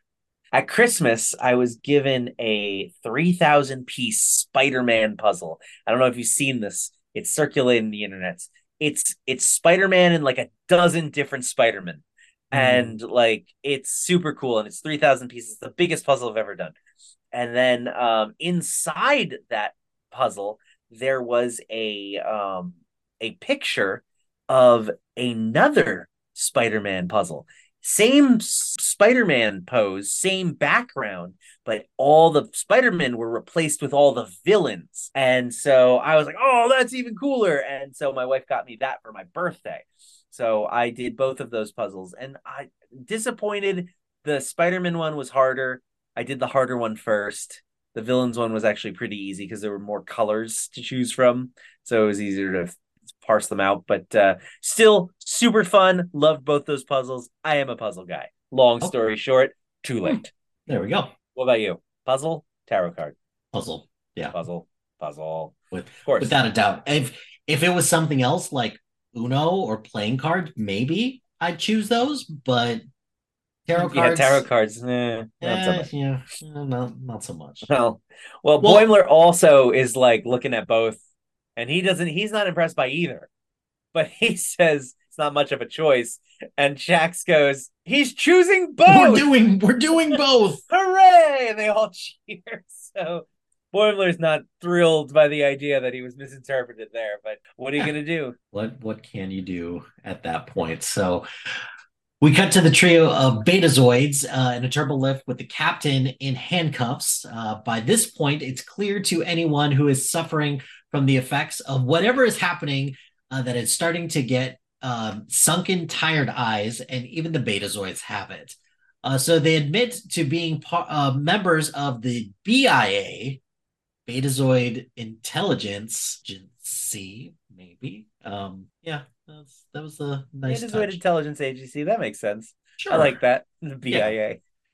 At Christmas, I was given a three thousand piece Spider-Man puzzle. I don't know if you've seen this. It's circulating the internet. It's it's Spider-Man and like a dozen different Spider-Men. Mm. And like, it's super cool. And it's three thousand pieces. The biggest puzzle I've ever done. And then um, inside that puzzle, there was a um, a picture of another Spider-Man puzzle. Same Spider-Man pose, same background, but all the Spider-Men were replaced with all the villains. And so I was like, oh, that's even cooler. And so my wife got me that for my birthday. So I did both of those puzzles, and I disappointed. The Spider-Man one was harder. I did the harder one first. The villains one was actually pretty easy because there were more colors to choose from. So it was easier to parse them out, but uh, still super fun. Loved both those puzzles. I am a puzzle guy. Long story okay. short, too late. There we go. What about you? Puzzle, tarot card. Puzzle. Yeah. Puzzle. Puzzle. With, of course. Without a doubt. If if it was something else like Uno or playing card, maybe I'd choose those, but tarot cards. Yeah, tarot cards. Eh, not so much. Yeah. Not, not so much. Well, well, well Boimler also is like looking at both. And he doesn't, he's not impressed by either. But he says it's not much of a choice. And Shaxs goes, he's choosing both. We're doing, we're doing both. Hooray! And they all cheer. So Boimler's not thrilled by the idea that he was misinterpreted there. But what are you going to do? What, what can you do at that point? So we cut to the trio of Betazoids uh, in a turbo lift with the captain in handcuffs. Uh, by this point, it's clear to anyone who is suffering from the effects of whatever is happening, uh, that it's starting to get um, sunken, tired eyes, and even the Betazoids have it. Uh, so they admit to being par- uh, members of the B I A, Betazoid Intelligence Agency, maybe. Um, yeah, that was, that was a nice Betazoid touch. Intelligence Agency. That makes sense. Sure. I like that. The B I A.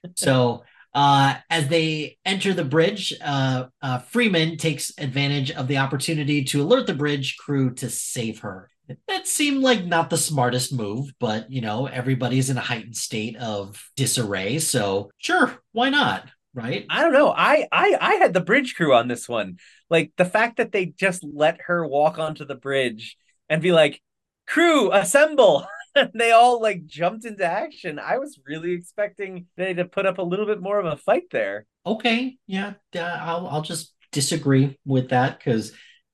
Yeah. So uh, as they enter the bridge, uh, uh, Freeman takes advantage of the opportunity to alert the bridge crew to save her. That seemed like not the smartest move, but, you know, everybody's in a heightened state of disarray. So sure, why not? Right? I don't know. I, I I had the bridge crew on this one. Like, the fact that they just let her walk onto the bridge and be like, crew, assemble. And they all, like, jumped into action. I was really expecting they to put up a little bit more of a fight there. Okay. Yeah. Uh, I'll, I'll just disagree with that, because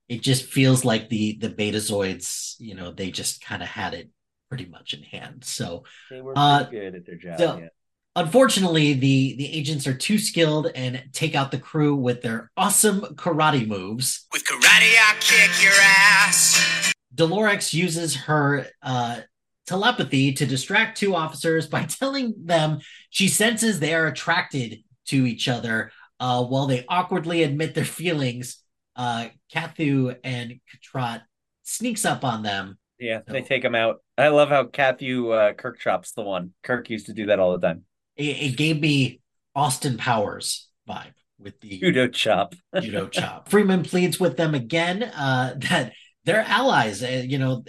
it just feels like the, the Betazoids, you know, they just kind of had it pretty much in hand. So they were uh, good at their job. So, yeah. Unfortunately, the, the agents are too skilled and take out the crew with their awesome karate moves. With karate, I kick your ass. Delorix uses her uh, telepathy to distract two officers by telling them she senses they are attracted to each other uh, while they awkwardly admit their feelings. Uh, Kathu and Katrat sneaks up on them. Yeah, so they take them out. I love how Kathu uh, Kirk chops the one. Kirk used to do that all the time. It gave me Austin Powers vibe with the judo chop. Judo chop. Freeman pleads with them again uh, that they're allies. Uh, you know,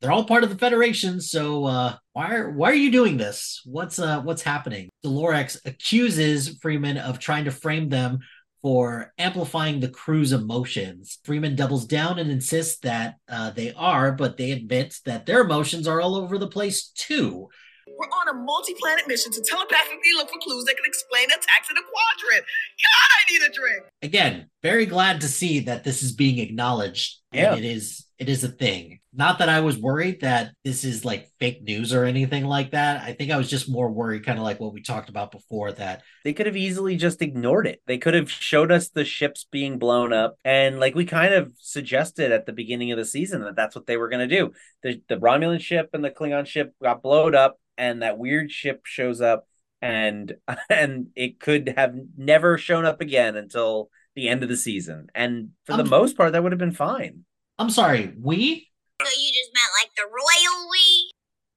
they're all part of the Federation. So uh, why are why are you doing this? What's uh, what's happening? Delorix accuses Freeman of trying to frame them for amplifying the crew's emotions. Freeman doubles down and insists that uh, they are, but they admit that their emotions are all over the place too. We're on a multi-planet mission to telepathically look for clues that can explain the attacks in the quadrant. God, I need a drink. Again, very glad to see that this is being acknowledged. Yeah. And it is, it is a thing. Not that I was worried that this is like fake news or anything like that. I think I was just more worried, kind of like what we talked about before, that they could have easily just ignored it. They could have showed us the ships being blown up. And like we kind of suggested at the beginning of the season that that's what they were going to do. The, the Romulan ship and the Klingon ship got blown up. And that weird ship shows up, and and it could have never shown up again until the end of the season. And for I'm, the most part, that would have been fine. I'm sorry, we? So you just meant like the royal we?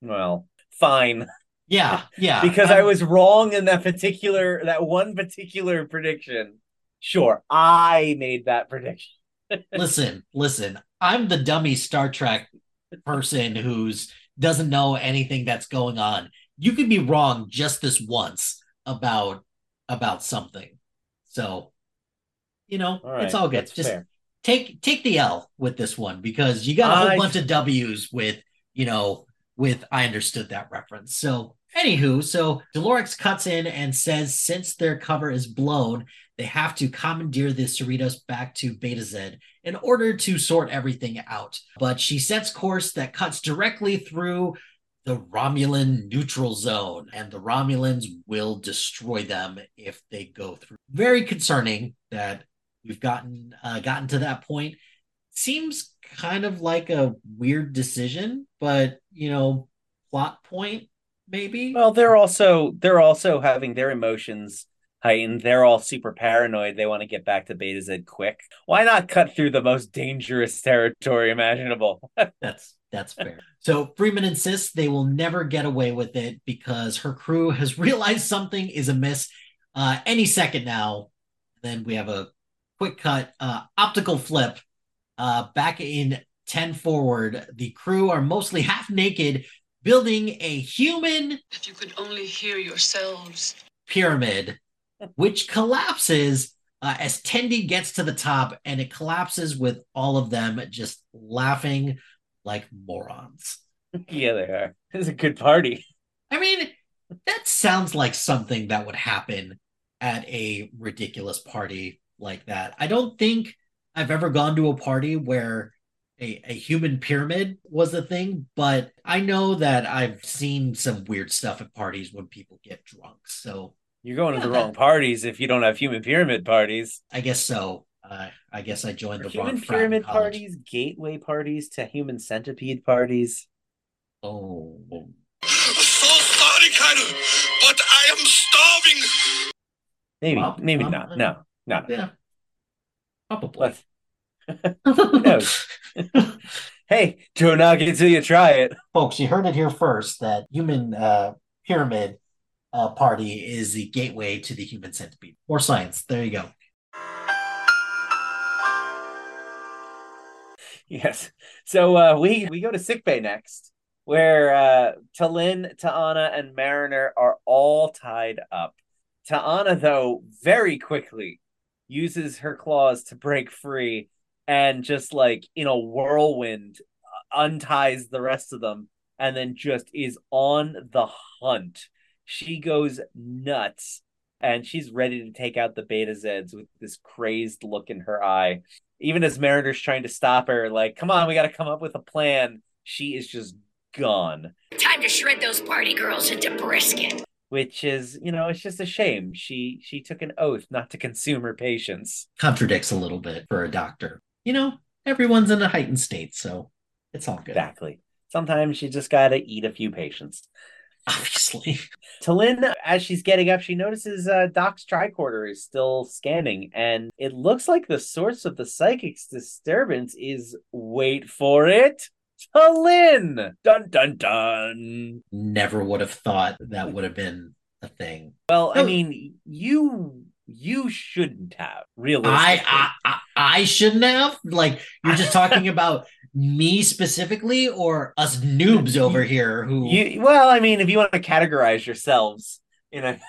Well, fine. Yeah, yeah. Because I'm... I was wrong in that particular, that one particular prediction. Sure, I made that prediction. Listen, listen, I'm the dummy Star Trek person who's doesn't know anything that's going on. You could be wrong just this once about about something. So, you know, all right, it's all good. Just fair. take take the L with this one, because you got a whole I... bunch of W's with, you know, with I understood that reference. So anywho, so Delorix cuts in and says since their cover is blown, they have to commandeer the Cerritos back to Beta Z in order to sort everything out. But she sets course that cuts directly through the Romulan neutral zone, and the Romulans will destroy them if they go through. Very concerning that we've gotten uh, gotten to that point. Seems kind of like a weird decision, but, you know, plot point maybe. Well, they're also they're also having their emotions heightened. They're all super paranoid. They want to get back to Beta Z quick. Why not cut through the most dangerous territory imaginable? That's that's fair. So Freeman insists they will never get away with it because her crew has realized something is amiss uh, any second now. Then we have a quick cut uh, optical flip uh, back in ten forward. The crew are mostly half naked, building a human. If you could only hear yourselves. Pyramid. Which collapses uh, as Tendi gets to the top, and it collapses with all of them just laughing like morons. Yeah, they are. It's a good party. I mean, that sounds like something that would happen at a ridiculous party like that. I don't think I've ever gone to a party where a, a human pyramid was a thing, but I know that I've seen some weird stuff at parties when people get drunk, so... You're going yeah, to the wrong that, parties if you don't have human pyramid parties. I guess so. Uh, I guess I joined the wrong. Human pyramid parties, gateway parties to human centipede parties. Oh. So sorry, Kyle, but I am starving. Maybe, well, maybe um, not. No, no. Yeah. Probably. Who knows? Hey, Joe Noggin until you try it. Folks, you heard it here first that human uh, pyramid uh, party is the gateway to the human centipede. More science. There you go. Yes. So uh, we, we go to sickbay next, where uh, T'Lyn, T'Ana, and Mariner are all tied up. T'Ana, though, very quickly uses her claws to break free and just, like, in a whirlwind, unties the rest of them and then just is on the hunt. She goes nuts, and she's ready to take out the Betazoids with this crazed look in her eye. Even as Mariner's trying to stop her, like, come on, we got to come up with a plan. She is just gone. Time to shred those party girls into brisket. Which is, you know, it's just a shame. She she took an oath not to consume her patients. Contradicts a little bit for a doctor. You know, everyone's in a heightened state, so it's all good. Exactly. Sometimes you just got to eat a few patients. Obviously. T'Lyn, as she's getting up, she notices uh, Doc's tricorder is still scanning, and it looks like the source of the psychic's disturbance is, wait for it, T'Lyn! Dun, dun, dun! Never would have thought that would have been a thing. Well, no. I mean, you you shouldn't have, realistically. I, I, I, I shouldn't have? Like, you're just talking about me specifically, or us noobs over here who... You, well, I mean, if you want to categorize yourselves in a,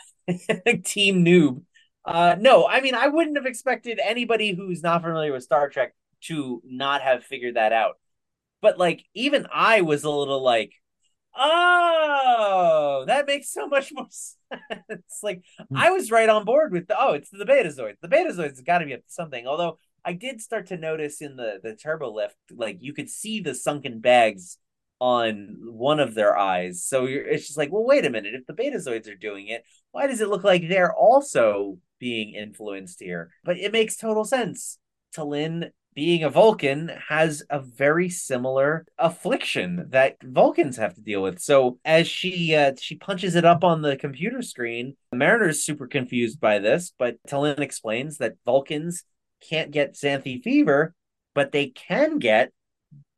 a team noob. Uh, no, I mean, I wouldn't have expected anybody who's not familiar with Star Trek to not have figured that out. But, like, even I was a little like, oh, that makes so much more sense. Like, I was right on board with, the, oh, it's the Betazoids. The Betazoids have got to be up to something. Although I did start to notice in the, the turbo lift, like, you could see the sunken bags on one of their eyes. So you're, it's just like, well, wait a minute. If the Betazoids are doing it, why does it look like they're also being influenced here? But it makes total sense. T'Lyn, being a Vulcan, has a very similar affliction that Vulcans have to deal with. So as she uh, she punches it up on the computer screen, Mariner is super confused by this, but T'Lyn explains that Vulcans can't get Zanthi fever, but they can get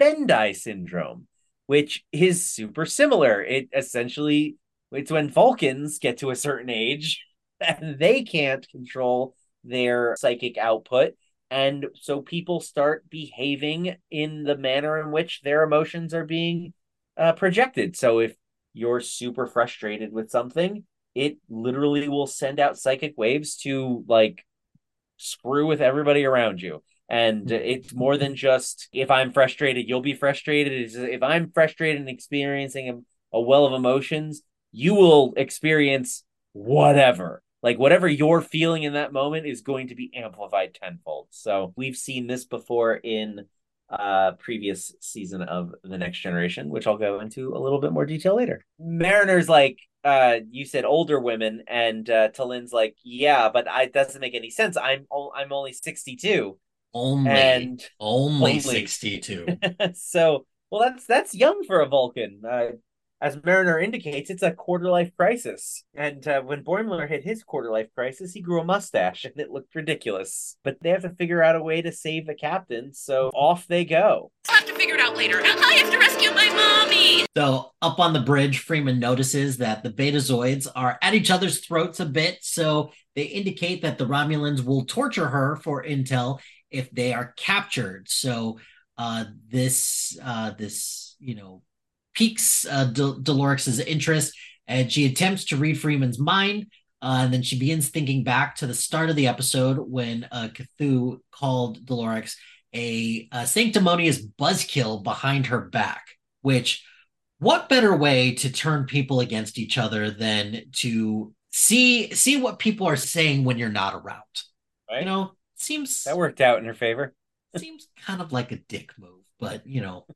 Bendii syndrome, which is super similar. It essentially, it's when Vulcans get to a certain age and they can't control their psychic output. And so people start behaving in the manner in which their emotions are being uh, projected. So if you're super frustrated with something, it literally will send out psychic waves to, like, screw with everybody around you. And it's more than just, if I'm frustrated, you'll be frustrated. It's just, if I'm frustrated and experiencing a, a well of emotions, you will experience whatever. Like, whatever you're feeling in that moment is going to be amplified tenfold. So we've seen this before in uh previous season of The Next Generation, which I'll go into a little bit more detail later. Mariner's like, uh, you said older women, and uh, T'Lyn's like, yeah, but I, it doesn't make any sense. I'm I'm only sixty-two. Only, and only, only. sixty-two. So, well, that's that's young for a Vulcan. Uh, As Mariner indicates, it's a quarter-life crisis. And uh, when Boimler hit his quarter-life crisis, he grew a mustache, and it looked ridiculous. But they have to figure out a way to save the captain, so off they go. I'll have to figure it out later. I have to rescue my mommy! So, up on the bridge, Freeman notices that the Betazoids are at each other's throats a bit, so they indicate that the Romulans will torture her for intel if they are captured. So, uh, this, uh, this, you know... piques uh, Del- Delorix's interest, and she attempts to read Freeman's mind, uh, and then she begins thinking back to the start of the episode when uh, C'Thu called Delorix a, a sanctimonious buzzkill behind her back, which, what better way to turn people against each other than to see see what people are saying when you're not around? Right. You know, seems... That worked out in her favor. Seems kind of like a dick move, but, you know...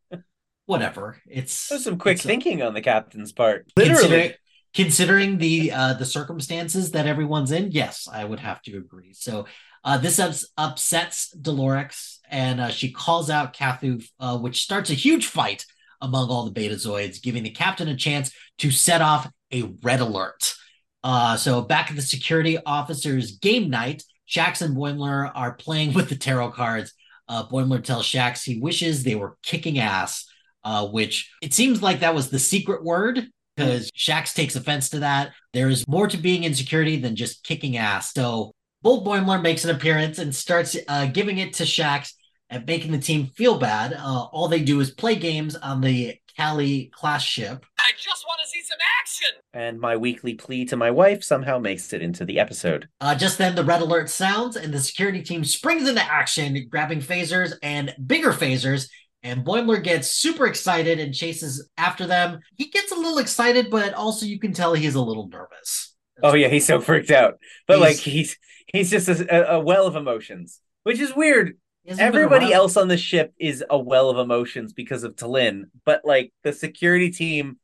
Whatever. It's There's some quick it's, thinking on the captain's part. Literally, considering, considering the uh, the circumstances that everyone's in, yes, I would have to agree. So uh, this ups, upsets Delorix, and uh, she calls out C'Thu, uh, which starts a huge fight among all the Betazoids, giving the captain a chance to set off a red alert. Uh, so back at the security officer's game night, Shaxs and Boimler are playing with the tarot cards. Uh, Boimler tells Shaxs he wishes they were kicking ass. Uh, which it seems like that was the secret word because Shaxs takes offense to that. There is more to being in security than just kicking ass. So Bold Boimler makes an appearance and starts uh, giving it to Shaxs and making the team feel bad. Uh, all they do is play games on the Cali-class ship. I just want to see some action! And my weekly plea to my wife somehow makes it into the episode. Uh, just then, the red alert sounds, and the security team springs into action, grabbing phasers and bigger phasers, and Boimler gets super excited and chases after them. He gets a little excited, but also you can tell he's a little nervous. Oh yeah, he's so freaked out. But he's, like, he's he's just a, a well of emotions, which is weird. Everybody else on the ship is a well of emotions because of T'Lyn, but like the security team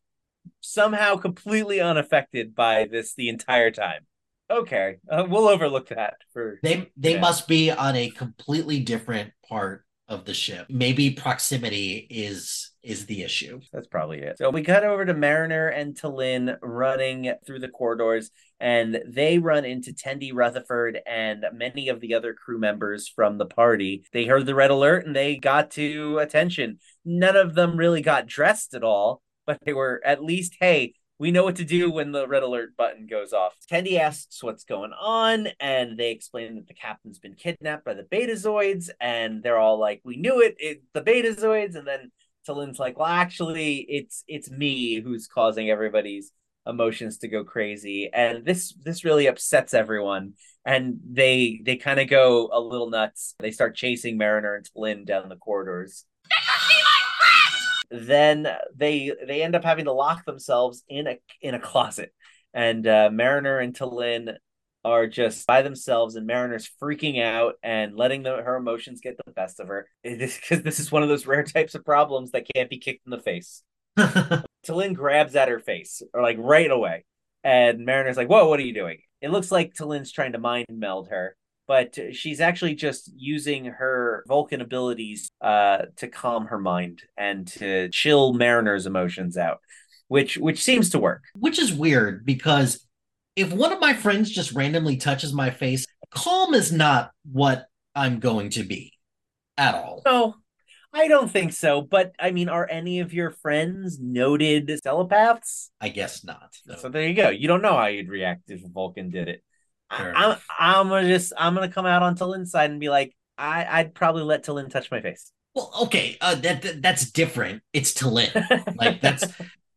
somehow completely unaffected by this the entire time. Okay, uh, we'll overlook that. For They they yeah. must be on a completely different part of the ship. Maybe proximity is is the issue. That's probably it. So we cut over to Mariner and T'Lyn running through the corridors, and they run into Tendi, Rutherford, and many of the other crew members from the party. They heard the red alert and they got to attention. None of them really got dressed at all, but they were at least, hey, we know what to do when the red alert button goes off. Tendi asks what's going on, and they explain that the captain's been kidnapped by the Betazoids, and they're all like, we knew it, it the Betazoids, and then T'Lyn's like, well, actually, it's it's me who's causing everybody's emotions to go crazy, and this this really upsets everyone, and they they kind of go a little nuts. They start chasing Mariner and T'Lyn down the corridors. Then they they end up having to lock themselves in a in a closet, and uh, Mariner and T'Lyn are just by themselves, and Mariner's freaking out and letting the, her emotions get the best of her. This because this is one of those rare types of problems that can't be kicked in the face. T'Lyn grabs at her face, or like right away, and Mariner's like, "Whoa, what are you doing?" It looks like T'Lyn's trying to mind meld her, but she's actually just using her Vulcan abilities uh, to calm her mind and to chill Mariner's emotions out, which which seems to work. Which is weird, because if one of my friends just randomly touches my face, calm is not what I'm going to be at all. No, I don't think so. But, I mean, are any of your friends noted telepaths? I guess not. No. So there you go. You don't know how you'd react if Vulcan did it. I'm, I'm gonna just I'm gonna come out on T'Lyn's side and be like, I I'd probably let T'Lyn touch my face. Well, okay, uh, that, that that's different. It's T'Lyn. Like that's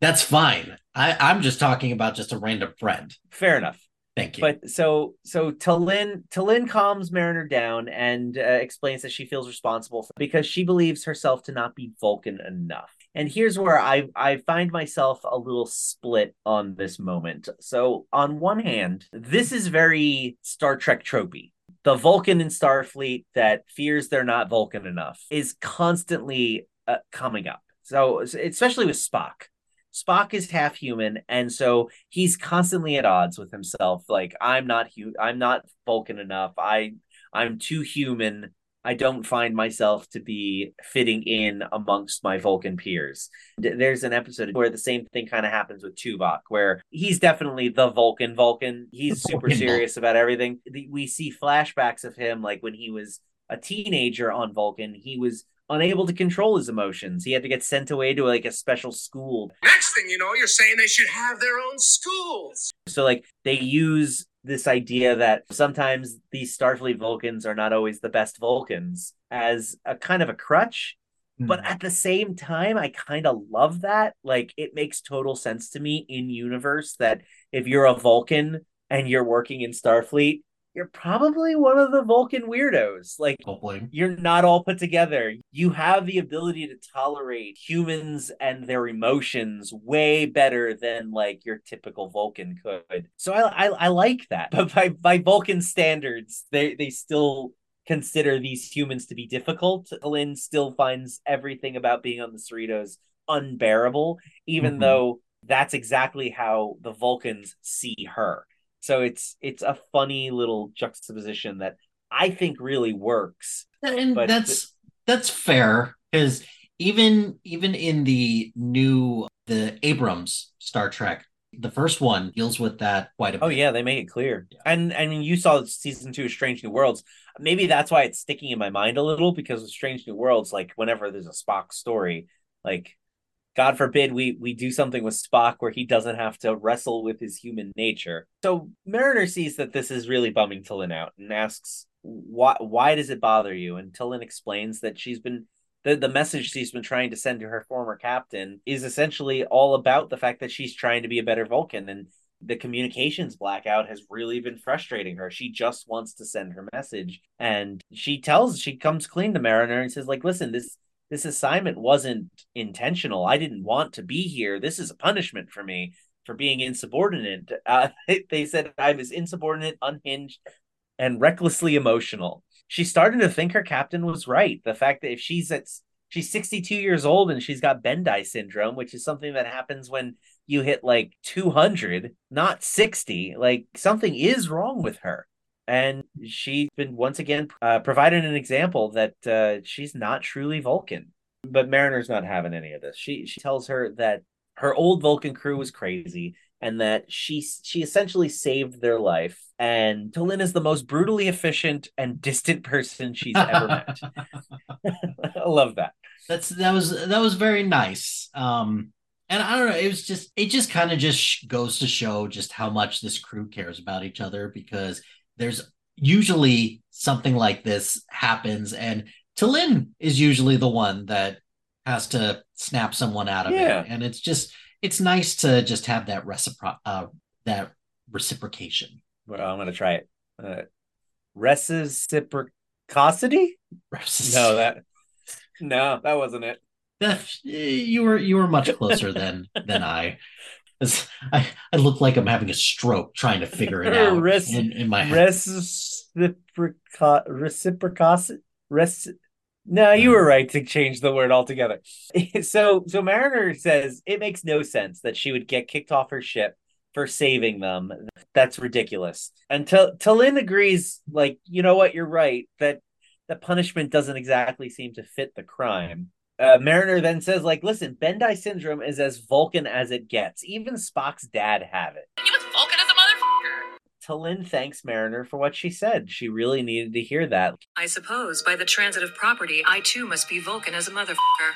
that's fine. I I'm just talking about just a random friend. Fair enough. Thank you. But so so T'Lyn T'Lyn calms Mariner down and uh, explains that she feels responsible for, because she believes herself to not be Vulcan enough. And here's where I I find myself a little split on this moment. So on one hand, this is very Star Trek tropey. The Vulcan in Starfleet that fears they're not Vulcan enough is constantly uh, coming up. So especially with Spock. Spock is half human, and so he's constantly at odds with himself. Like, I'm not hu- I'm not Vulcan enough. I I'm too human. I don't find myself to be fitting in amongst my Vulcan peers. There's an episode where the same thing kind of happens with Tuvok, where he's definitely the Vulcan Vulcan. He's super serious about everything. We see flashbacks of him, like when he was a teenager on Vulcan, he was unable to control his emotions. He had to get sent away to like a special school. Next thing you know, you're saying they should have their own schools. So like they use this idea that sometimes these Starfleet Vulcans are not always the best Vulcans as a kind of a crutch. Mm. But at the same time, I kind of love that. Like, it makes total sense to me in universe that if you're a Vulcan and you're working in Starfleet, you're probably one of the Vulcan weirdos. Like, Hopefully. You're not all put together. You have the ability to tolerate humans and their emotions way better than like your typical Vulcan could. So I I, I like that. But by, by Vulcan standards, they, they still consider these humans to be difficult. T'Lyn still finds everything about being on the Cerritos unbearable, even mm-hmm. though that's exactly how the Vulcans see her. So it's it's a funny little juxtaposition that I think really works. And but that's th- that's fair, because even even in the new the Abrams Star Trek, the first one deals with that quite a bit. Oh yeah, they make it clear. Yeah. And I mean, you saw season two of Strange New Worlds. Maybe that's why it's sticking in my mind a little, because with Strange New Worlds, like whenever there's a Spock story, like God forbid we we do something with Spock where he doesn't have to wrestle with his human nature. So Mariner sees that this is really bumming T'Lyn out and asks, why why does it bother you? And T'Lyn explains that she's been, the, the message she's been trying to send to her former captain is essentially all about the fact that she's trying to be a better Vulcan, and the communications blackout has really been frustrating her. She just wants to send her message. And she tells, she comes clean to Mariner and says, like, listen, this this assignment wasn't intentional. I didn't want to be here. This is a punishment for me for being insubordinate. Uh, they said I was insubordinate, unhinged, and recklessly emotional. She started to think her captain was right. The fact that if she's at, she's sixty-two years old and she's got Bendii syndrome, which is something that happens when you hit like two hundred, not sixty, like something is wrong with her. And she's been once again uh, provided an example that uh, she's not truly Vulcan. But Mariner's not having any of this. She she tells her that her old Vulcan crew was crazy and that she she essentially saved their life. And T'Lyn is the most brutally efficient and distant person she's ever met. I love that. That's that was that was very nice. Um And I don't know, it was just, it just kind of just goes to show just how much this crew cares about each other, because there's usually something like this happens and T'Lyn is usually the one that has to snap someone out of yeah. it. And it's just, it's nice to just have that recipro- uh, that reciprocation. Well, I'm going to try it. Uh, reciprocity? Reciprocity. No, that, no, that wasn't it. You were you were much closer than than I. I. I look like I'm having a stroke trying to figure it out Reci- in, in my head. Reciproca- reciprocity? Reci- no, you were right to change the word altogether. So so Mariner says it makes no sense that she would get kicked off her ship for saving them. That's ridiculous. And T- T'Lyn agrees, like, you know what, you're right, that the punishment doesn't exactly seem to fit the crime. Uh, Mariner then says, like, listen, Bendii syndrome is as Vulcan as it gets. Even Spock's dad had it. He was Vulcan as a motherfucker. T'Lyn thanks Mariner for what she said. She really needed to hear that. I suppose by the transitive property, I too must be Vulcan as a motherfucker.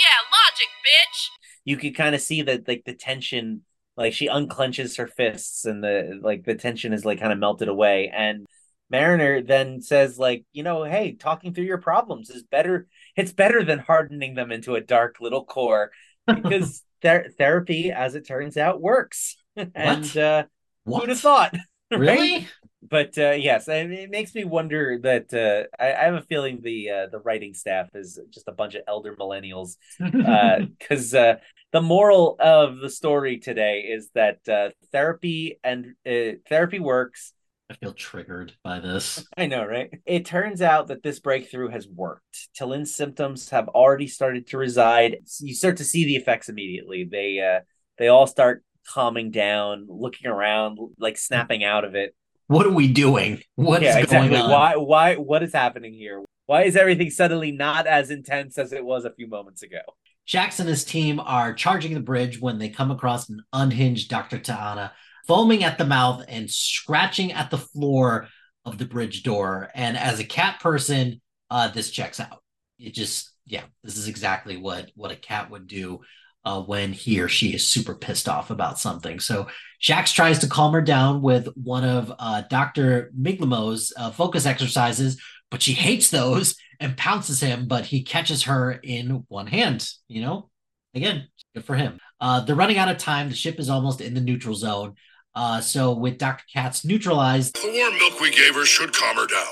Yeah, logic, bitch. You could kind of see that, like, the tension, like, she unclenches her fists and the, like, the tension is, like, kind of melted away. And Mariner then says, like, you know, hey, talking through your problems is better. It's better than hardening them into a dark little core, because ther- therapy, as it turns out, works. and uh, who'd have thought? Really? Right? But uh, yes, I mean, it makes me wonder that uh, I, I have a feeling the uh, the writing staff is just a bunch of elder millennials, because uh, uh, the moral of the story today is that uh, therapy and uh, therapy works. I feel triggered by this. I know, right? It turns out that this breakthrough has worked. T'Lyn's symptoms have already started to reside. You start to see the effects immediately. They uh, they all start calming down, looking around, like snapping out of it. What are we doing? What yeah, is exactly. going on? Why? Why? What is happening here? Why is everything suddenly not as intense as it was a few moments ago? Shaxs and his team are charging the bridge when they come across an unhinged Doctor T'Ana, foaming at the mouth and scratching at the floor of the bridge door. And as a cat person, uh, this checks out. It just, yeah, this is exactly what, what a cat would do uh, when he or she is super pissed off about something. So Shaxs tries to calm her down with one of uh, Doctor Migleemo's uh, focus exercises, but she hates those and pounces him, but he catches her in one hand, you know? Again, good for him. Uh, they're running out of time. The ship is almost in the neutral zone. Uh, so with Doctor Katz neutralized, the warm milk we gave her should calm her down.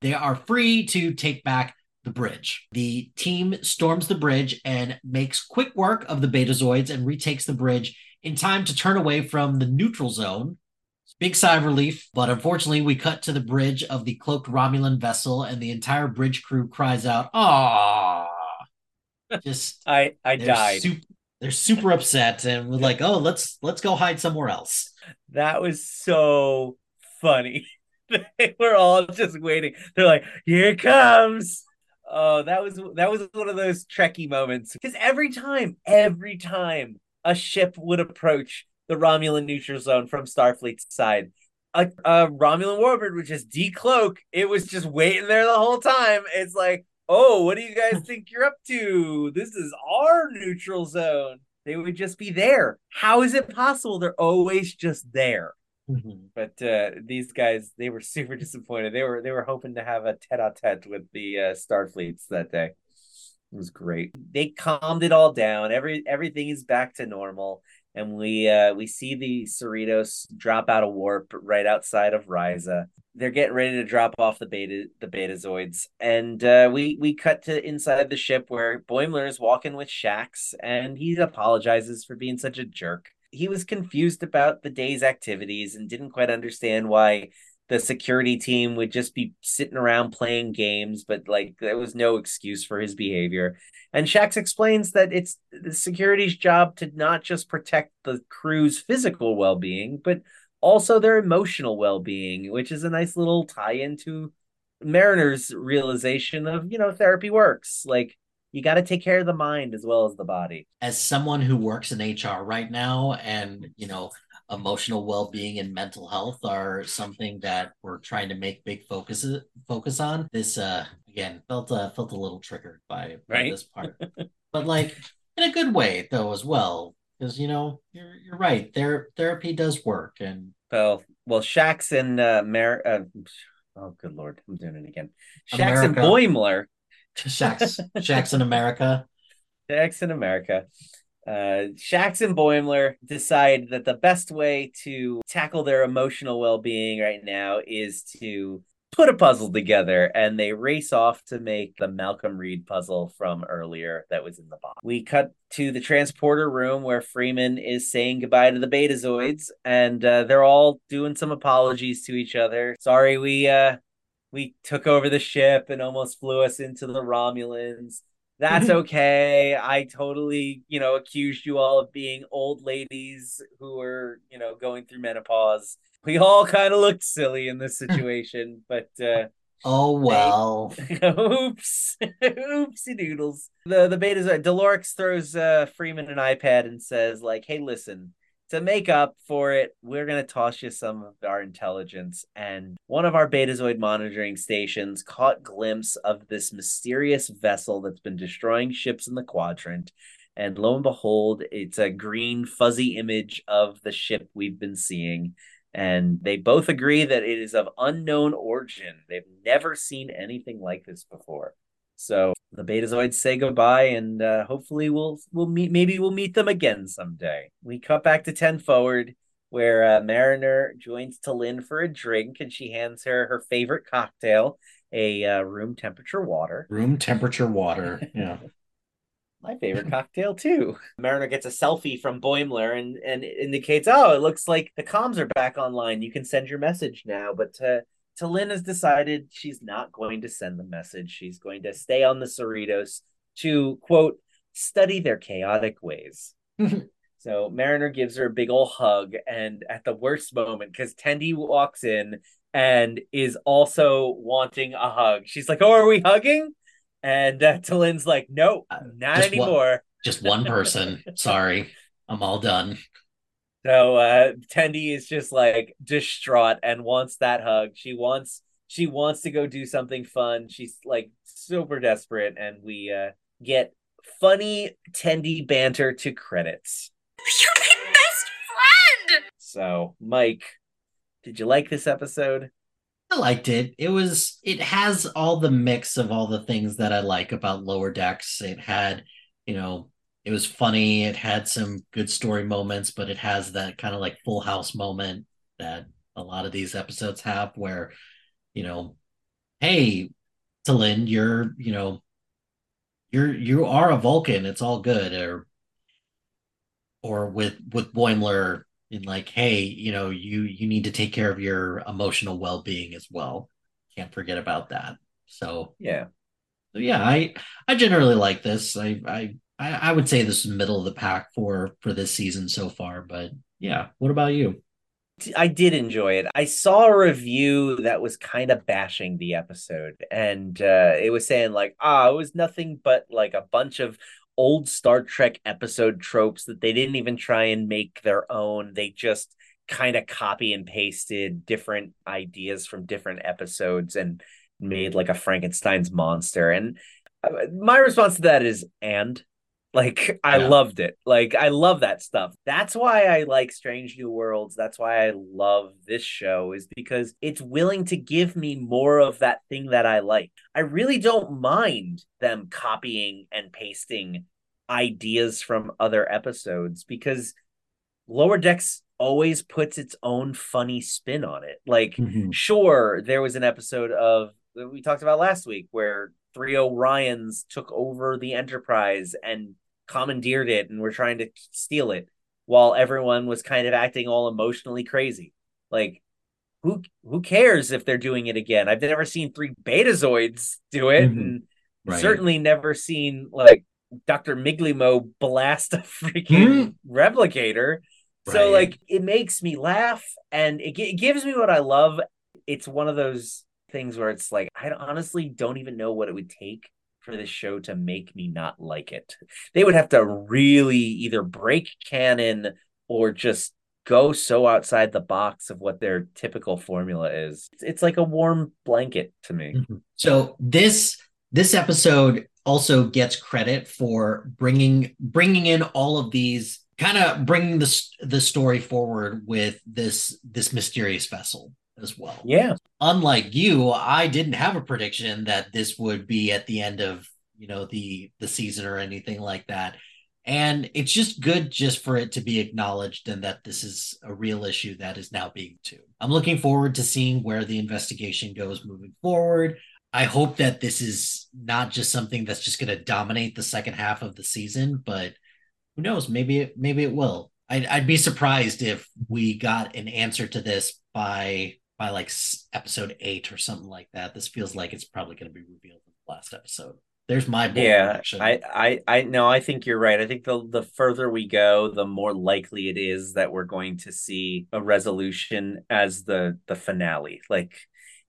They are free to take back the bridge. The team storms the bridge and makes quick work of the Betazoids and retakes the bridge in time to turn away from the neutral zone. Big sigh of relief, but unfortunately we cut to the bridge of the cloaked Romulan vessel and the entire bridge crew cries out, "Aww!" Just I, I they're died. Super, they're super upset and was like, "Oh, let's let's go hide somewhere else." That was so funny. They were all just waiting. They're like, "Here it comes!" Oh, that was that was one of those Trekkie moments, because every time, every time a ship would approach the Romulan neutral zone from Starfleet's side, a, a Romulan warbird would just decloak. It was just waiting there the whole time. It's like, oh, what do you guys think you're up to? This is our neutral zone. They would just be there. How is it possible? They're always just there. Mm-hmm. But uh, these guys, they were super disappointed. They were they were hoping to have a tête-à-tête with the uh, Starfleets that day. It was great. They calmed it all down. Every everything is back to normal, and we uh, we see the Cerritos drop out of warp right outside of Risa. They're getting ready to drop off the beta the Betazoids, and uh, we we cut to inside the ship where Boimler is walking with Shaxs, and he apologizes for being such a jerk. He was confused about the day's activities and didn't quite understand why the security team would just be sitting around playing games, but like there was no excuse for his behavior. And Shaxs explains that it's the security's job to not just protect the crew's physical well-being, but also their emotional well-being, which is a nice little tie-in to Mariner's realization of, you know, therapy works. Like, you got to take care of the mind as well as the body. As someone who works in H R right now, and, you know, emotional well-being and mental health are something that we're trying to make big focus focus on. This, uh, again, felt uh, felt a little triggered by, right? by this part. But, like, in a good way, though, as well. Because, you know, you're you're right. Ther- therapy does work. And Well, well Shaxs and... Uh, Mar- uh, oh, good Lord. I'm doing it again. Shaxs and Boimler... Shaxs, Shaxs in America. Shaxs in America. Uh, Shaxs and Boimler decide that the best way to tackle their emotional well-being right now is to put a puzzle together, and they race off to make the Malcolm Reed puzzle from earlier that was in the box. We cut to the transporter room where Freeman is saying goodbye to the Betazoids, and uh, they're all doing some apologies to each other. Sorry, we... Uh, We took over the ship and almost flew us into the Romulans. That's okay. I totally, you know, accused you all of being old ladies who were, you know, going through menopause. We all kind of looked silly in this situation, but... Uh, oh, well. They... Oops. Oopsie doodles. The, the Betazoid, Delorix throws uh, Freeman an iPad and says, like, hey, listen, to make up for it, we're going to toss you some of our intelligence. And one of our Betazoid monitoring stations caught glimpse of this mysterious vessel that's been destroying ships in the quadrant. And lo and behold, it's a green fuzzy image of the ship we've been seeing. And they both agree that it is of unknown origin. They've never seen anything like this before. So the Betazoids say goodbye, and uh, hopefully we'll we'll meet. Maybe we'll meet them again someday. We cut back to ten forward, where uh, Mariner joins T'Lyn for a drink, and she hands her her favorite cocktail, a uh, room temperature water. Room temperature water. Yeah, my favorite cocktail too. Mariner gets a selfie from Boimler and and indicates, oh, it looks like the comms are back online. You can send your message now, but. Uh, T'Lyn has decided she's not going to send the message. She's going to stay on the Cerritos to, quote, study their chaotic ways. So Mariner gives her a big old hug, and at the worst moment, because Tendi walks in and is also wanting a hug. She's like, oh, are we hugging? And uh, T'Lyn's like, no, not just anymore. One, just one person. Sorry, I'm all done. So uh, Tendi is just like distraught and wants that hug. She wants she wants to go do something fun. She's like super desperate, and we uh, get funny Tendi banter to credits. You're my best friend. So, Mike, did you like this episode? I liked it. It was it has all the mix of all the things that I like about Lower Decks. It had, you know. It was funny. It had some good story moments, but it has that kind of like Full House moment that a lot of these episodes have where, you know, hey, T'Lyn, you're, you know, you're, you are a Vulcan. It's all good. Or, or with, with Boimler in like, hey, you know, you, you need to take care of your emotional well-being as well. Can't forget about that. So, yeah. So yeah, I, I generally like this. I, I, I would say this is middle of the pack for, for this season so far, but yeah. What about you? I did enjoy it. I saw a review that was kind of bashing the episode, and uh, it was saying like, ah, it was nothing but like a bunch of old Star Trek episode tropes that they didn't even try and make their own. They just kind of copy and pasted different ideas from different episodes and made like a Frankenstein's monster. And My response to that is, and like, I yeah. loved it. Like, I love that stuff. That's why I like Strange New Worlds. That's why I love this show, is because it's willing to give me more of that thing that I like. I really don't mind them copying and pasting ideas from other episodes, because Lower Decks always puts its own funny spin on it. Like, mm-hmm. sure, there was an episode of that we talked about last week where three Orions took over the Enterprise and commandeered it and were trying to steal it while everyone was kind of acting all emotionally crazy. Like, who who cares if they're doing it again? I've never seen three Betazoids do it, mm-hmm. and right. certainly never seen, like, Doctor Migleemo blast a freaking mm-hmm. replicator. Right. So, like, it makes me laugh, and it, it gives me what I love. It's one of those things where it's like, I honestly don't even know what it would take for this show to make me not like it. They would have to really either break canon or just go so outside the box of what their typical formula is. It's, it's like a warm blanket to me. Mm-hmm. So this this episode also gets credit for bringing bringing in all of these, kind of bringing the the story forward with this this mysterious vessel as well. Yeah. Unlike you, I didn't have a prediction that this would be at the end of, you know, the the season or anything like that. And it's just good just for it to be acknowledged and that this is a real issue that is now being tuned. I'm looking forward to seeing where the investigation goes moving forward. I hope that this is not just something that's just going to dominate the second half of the season, but who knows? Maybe it, maybe it will. I'd, I'd be surprised if we got an answer to this by by like episode eight or something like that. This feels like it's probably going to be revealed in the last episode. There's my bold yeah. prediction. I, I, I no, I think you're right. I think the the further we go, the more likely it is that we're going to see a resolution as the the finale. Like,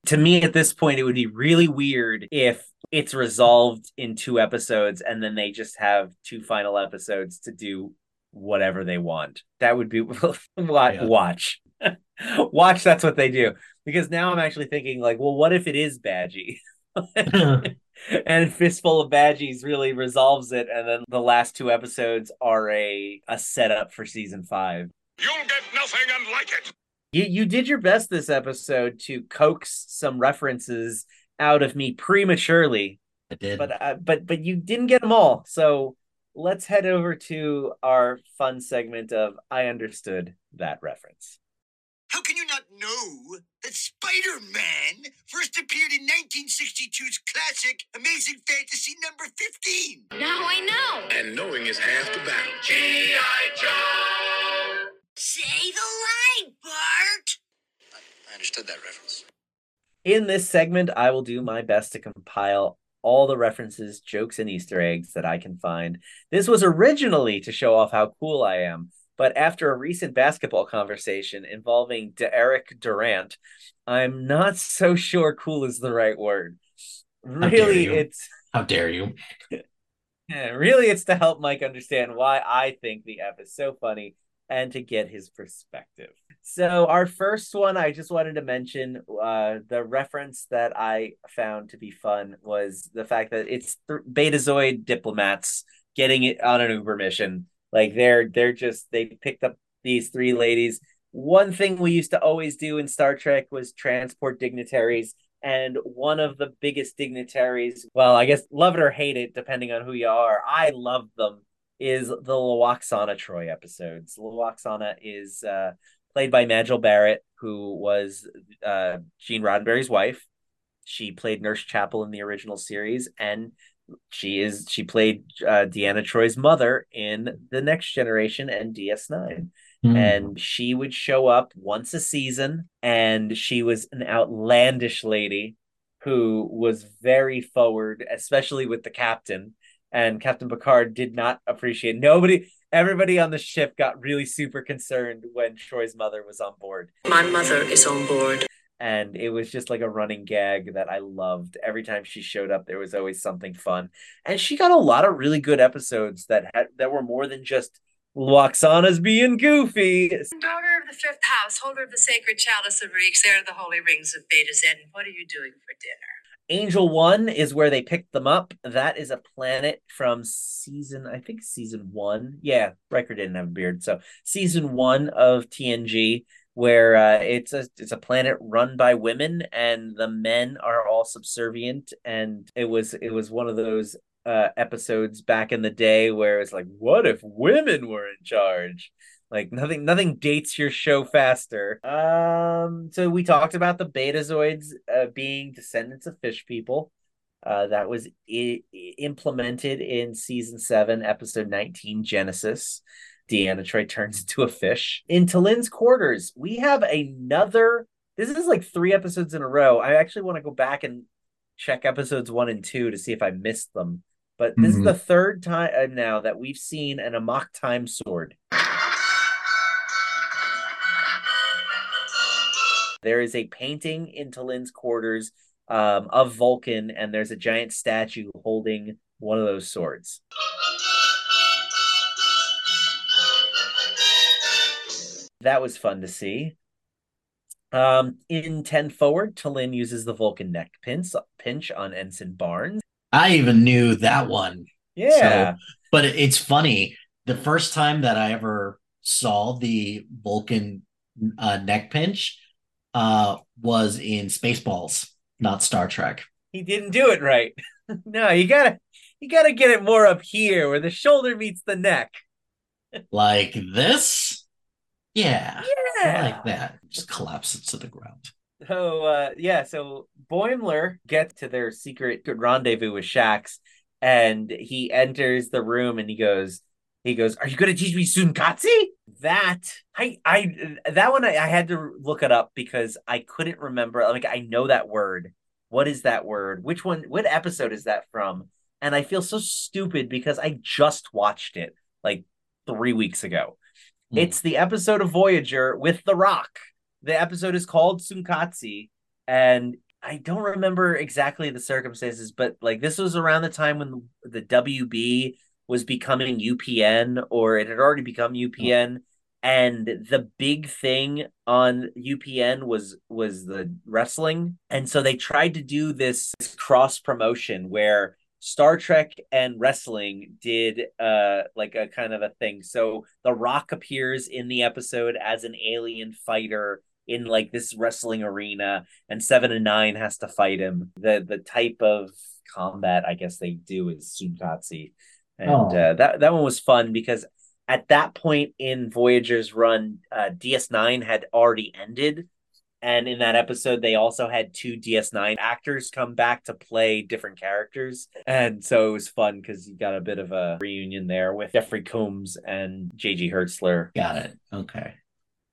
to me, at this point, it would be really weird if it's resolved in two episodes and then they just have two final episodes to do whatever they want. That would be watch. Yeah. Watch, that's what they do. Because now I'm actually thinking, like, well, what if it is Badgie? And Fistful of Badgies really resolves it, and then the last two episodes are a, a setup for season five. You'll get nothing and like it! You you did your best this episode to coax some references out of me prematurely. I did, but uh, but but you didn't get them all. So let's head over to our fun segment of I understood that reference. How can you not know that Spider-Man first appeared in nineteen sixty-two's classic Amazing Fantasy number fifteen? Now I know. And knowing is half the battle. G I Joe. Say the line, Bart! I, I understood that reference. In this segment, I will do my best to compile all the references, jokes, and Easter eggs that I can find. This was originally to show off how cool I am, but after a recent basketball conversation involving Derek Durant, I'm not so sure cool is the right word. Really, it's... How dare you? Really, it's to help Mike understand why I think the F is so funny, and to get his perspective. So our first one, I just wanted to mention, uh, the reference that I found to be fun was the fact that it's th- Betazoid diplomats getting it on an Uber mission. Like, they're they're just, they picked up these three ladies. One thing we used to always do in Star Trek was transport dignitaries. And one of the biggest dignitaries, well, I guess love it or hate it, depending on who you are, I love them, is the Loaxana Troi episodes. Loaxana is uh, played by Majel Barrett, who was uh, Gene Roddenberry's wife. She played Nurse Chapel in the original series, and she is she played uh, Deanna Troi's mother in The Next Generation and D S nine. Mm. And she would show up once a season, and she was an outlandish lady who was very forward, especially with the captain. And Captain Picard did not appreciate nobody. Everybody on the ship got really super concerned when Troy's mother was on board. My mother is on board. And it was just like a running gag that I loved. Every time she showed up, there was always something fun. And she got a lot of really good episodes that had, that were more than just Loaxana's being goofy. Daughter of the fifth house, holder of the sacred chalice of Reeks, heir of the holy rings of Beta Zen. What are you doing for dinner? Angel One is where they picked them up. That is a planet from season, I think season one. Yeah, Riker didn't have a beard. So season one of T N G, where uh, it's a it's a planet run by women and the men are all subservient. And it was it was one of those uh, episodes back in the day where it's like, what if women were in charge? Like nothing, nothing dates your show faster. Um, so we talked about the Betazoids uh, being descendants of fish people. Uh, that was I- implemented in season seven, episode nineteen, Genesis. Deanna Troi turns into a fish. In T'Lyn's quarters, we have another. This is like three episodes in a row. I actually want to go back and check episodes one and two to see if I missed them. But this mm-hmm. is the third time now that we've seen an Amok time sword. There is a painting in T'Lyn's quarters um, of Vulcan, and there's a giant statue holding one of those swords. That was fun to see. Um, in ten Forward, T'Lyn uses the Vulcan neck pinch, pinch on Ensign Barnes. I even knew that one. Yeah. So, but it's funny. The first time that I ever saw the Vulcan uh, neck pinch, uh was in Spaceballs, not Star Trek. He didn't do it right. No, you gotta you gotta get it more up here where the shoulder meets the neck. Like this? Yeah. Yeah. Like that. Just collapses to the ground. So uh yeah, so Boimler gets to their secret rendezvous with Shaxs, and he enters the room and he goes, He goes, are you going to teach me Tsunkatse? That, I, I, that one, I, I had to look it up because I couldn't remember. Like, I know that word. What is that word? Which one, what episode is that from? And I feel so stupid because I just watched it like three weeks ago. Mm. It's the episode of Voyager with The Rock. The episode is called Tsunkatse. And I don't remember exactly the circumstances, but like this was around the time when the W B was becoming U P N, or it had already become U P N. Oh. And the big thing on U P N was was the wrestling. And so they tried to do this cross promotion where Star Trek and wrestling did uh like a kind of a thing. So The Rock appears in the episode as an alien fighter in like this wrestling arena, and Seven and Nine has to fight him. The the type of combat I guess they do is Tsunkatse. And oh. uh, that, that one was fun because at that point in Voyager's run, uh, D S nine had already ended. And in that episode, they also had two D S nine actors come back to play different characters. And so it was fun because you got a bit of a reunion there with Jeffrey Combs and J G Hertzler. Got it. Okay.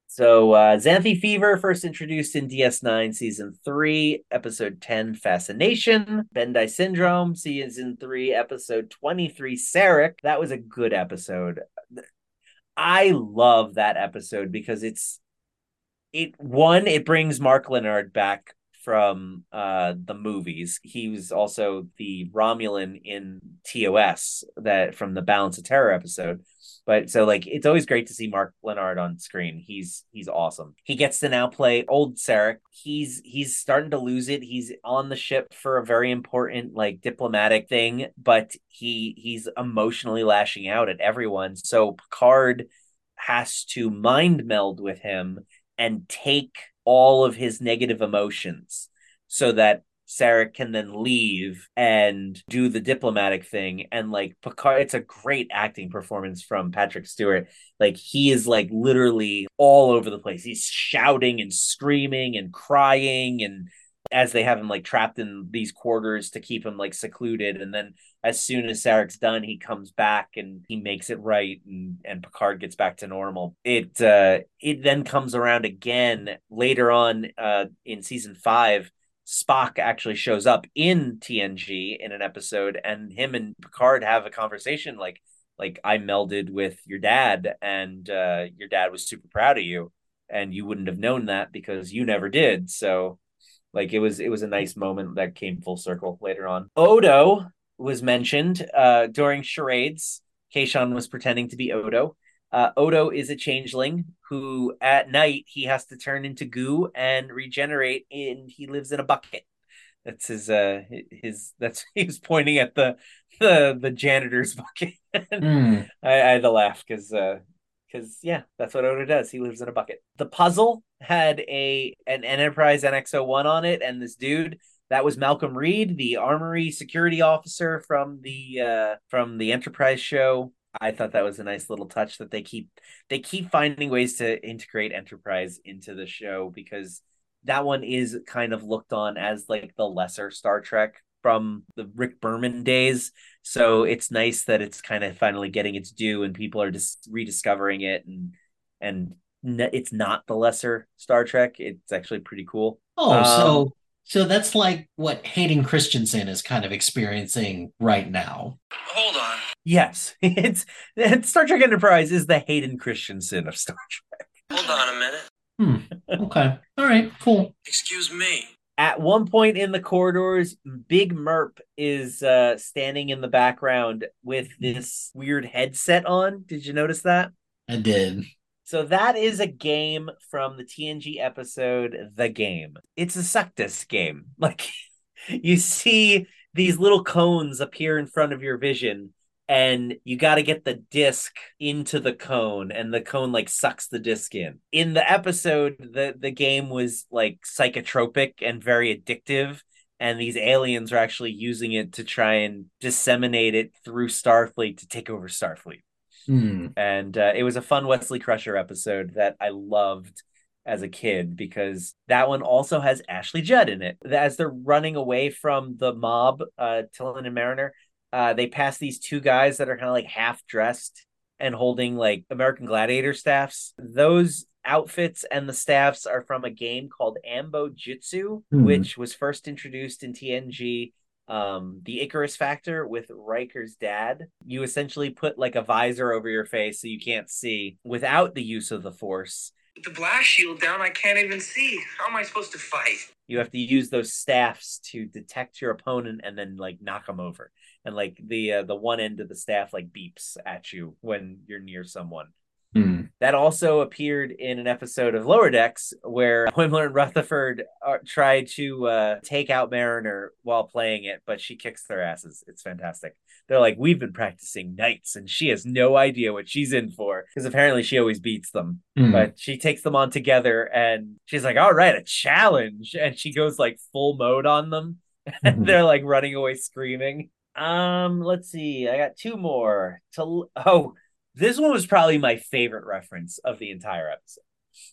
So uh, Zanthi fever, first introduced in D S nine season three, episode ten, Fascination. Bendii syndrome, season three, episode twenty-three, Sarek. That was a good episode. I love that episode because it's it one, it brings Mark Leonard back from uh, the movies. He was also the Romulan in T O S that from the Balance of Terror episode. But so like it's always great to see Mark Leonard on screen. He's he's awesome. He gets to now play old Sarek. He's he's starting to lose it. He's on the ship for a very important like diplomatic thing, but he he's emotionally lashing out at everyone. So Picard has to mind meld with him and take all of his negative emotions so that Sarek can then leave and do the diplomatic thing. And like Picard, it's a great acting performance from Patrick Stewart. Like he is like literally all over the place. He's shouting and screaming and crying, and as they have him like trapped in these quarters to keep him like secluded. And then as soon as Sarek's done, he comes back and he makes it right. And, and Picard gets back to normal. It, uh, it then comes around again later on uh, in season five. Spock actually shows up in T N G in an episode, and him and Picard have a conversation like, like I melded with your dad, and uh, your dad was super proud of you, and you wouldn't have known that because you never did. So like it was it was a nice moment that came full circle later on. Odo was mentioned uh, during charades. Kaishan was pretending to be Odo. Uh, Odo is a changeling who at night he has to turn into goo and regenerate, and he lives in a bucket. That's his. Uh, his. That's he was pointing at the the the janitor's bucket. mm. I, I had to laugh because because uh, yeah, that's what Odo does. He lives in a bucket. The puzzle had a an Enterprise N X zero one on it, and this dude that was Malcolm Reed, the Armory security officer from the uh, from the Enterprise show. I thought that was a nice little touch that they keep they keep finding ways to integrate Enterprise into the show, because that one is kind of looked on as like the lesser Star Trek from the Rick Berman days. So it's nice that it's kind of finally getting its due and people are just rediscovering it, and and it's not the lesser Star Trek. It's actually pretty cool. Oh, um, so so that's like what Hayden Christensen is kind of experiencing right now. Hold on. Yes, it's, it's Star Trek Enterprise is the Hayden Christensen of Star Trek. Hold on a minute. Hmm. Okay. All right. Cool. Excuse me. At one point in the corridors, Big Merp is uh, standing in the background with this weird headset on. Did you notice that? I did. So that is a game from the T N G episode, The Game. It's a Suctus game. Like, you see these little cones appear in front of your vision, and you got to get the disc into the cone, and the cone like sucks the disc in. In the episode, the, the game was like psychotropic and very addictive, and these aliens are actually using it to try and disseminate it through Starfleet to take over Starfleet. Mm. And uh, it was a fun Wesley Crusher episode that I loved as a kid, because that one also has Ashley Judd in it. As they're running away from the mob, uh, T'Lyn and Mariner, Uh, they pass these two guys that are kind of like half dressed and holding like American Gladiator staffs. Those outfits and the staffs are from a game called Ambo Jitsu, mm-hmm. which was first introduced in T N G, um, the Icarus Factor with Riker's dad. You essentially put like a visor over your face so you can't see without the use of the Force. With the blast shield down, I can't even see. How am I supposed to fight? You have to use those staffs to detect your opponent and then like knock them over. And like the uh, the one end of the staff like beeps at you when you're near someone. Mm. That also appeared in an episode of Lower Decks where Boimler and Rutherford are, try to uh, take out Mariner while playing it, but she kicks their asses. It's fantastic. They're like, we've been practicing nights, and she has no idea what she's in for, because apparently she always beats them. Mm. But she takes them on together, and she's like, all right, a challenge. And she goes like full mode on them. And they're like running away screaming. Um, let's see. I got two more. To oh, this one was probably my favorite reference of the entire episode.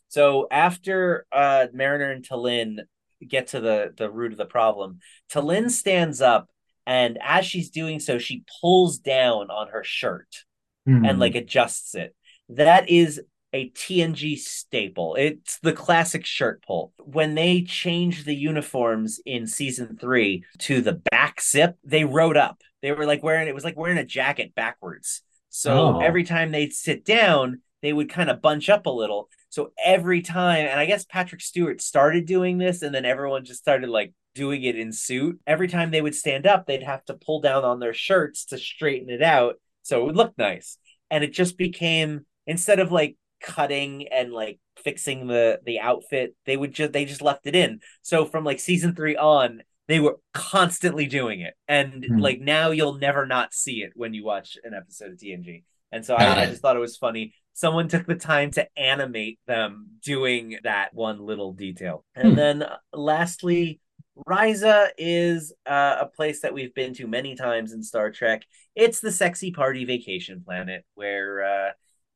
So after uh Mariner and T'Lyn get to the, the root of the problem, T'Lyn stands up, and as she's doing so, she pulls down on her shirt mm. and like adjusts it. That is a T N G staple. It's the classic shirt pull. When they changed the uniforms in season three to the back zip, they rode up. They were like wearing, it was like wearing a jacket backwards. So oh. every time they'd sit down, they would kind of bunch up a little. So every time, and I guess Patrick Stewart started doing this, and then everyone just started like doing it in suit. Every time they would stand up, they'd have to pull down on their shirts to straighten it out so it would look nice. And it just became, instead of like cutting and like fixing the the outfit, they would just they just left it in. So from like season three on, they were constantly doing it, and mm. like now you'll never not see it when you watch an episode of T N G. And so I, I just thought it was funny someone took the time to animate them doing that one little detail. And mm. then uh, lastly, Risa is uh, a place that we've been to many times in Star Trek. It's the sexy party vacation planet where uh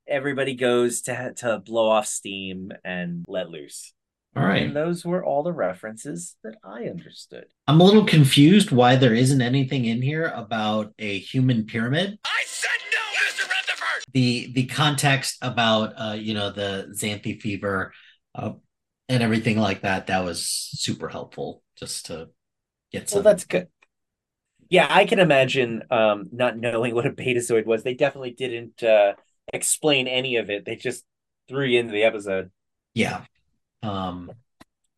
everybody goes to to blow off steam and let loose. All right. And those were all the references that I understood. I'm a little confused why there isn't anything in here about a human pyramid. I said no, Mister Rutherford! The the context about, uh, you know, the Zanthi fever uh, and everything like that, that was super helpful just to get some. Well, that's good. Yeah, I can imagine um, not knowing what a Betazoid was. They definitely didn't... Uh, explain any of it. They just threw you into the episode. Yeah. Um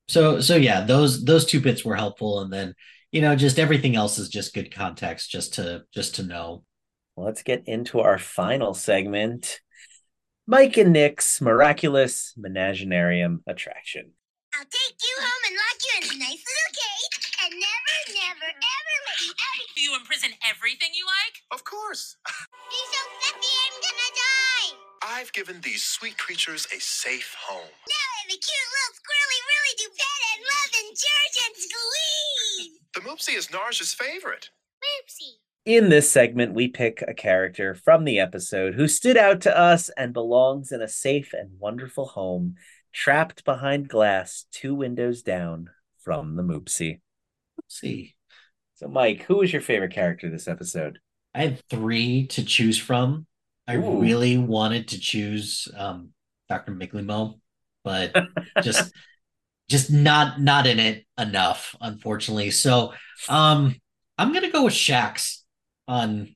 so so yeah, those those two bits were helpful, and then, you know, just everything else is just good context just to just to know. Let's get into our final segment. Mike and Nick's miraculous menagenarium attraction. I'll take you home and lock you in a nice little cage I never, never, ever let you out. Do you imprison everything you like? Of course. Be so fluffy, I'm gonna die. I've given these sweet creatures a safe home. Now the cute little squirrely really do pet and love and cherish and squeeze. The Moopsie is Narja's favorite. Moopsie. In this segment, we pick a character from the episode who stood out to us and belongs in a safe and wonderful home, trapped behind glass, two windows down from the Moopsie. Moopsie. So, Mike, who was your favorite character this episode? I had three to choose from. I Ooh. really wanted to choose um, Doctor Migleemo, but just just not not in it enough, unfortunately. So um, I'm going to go with Shaxs. On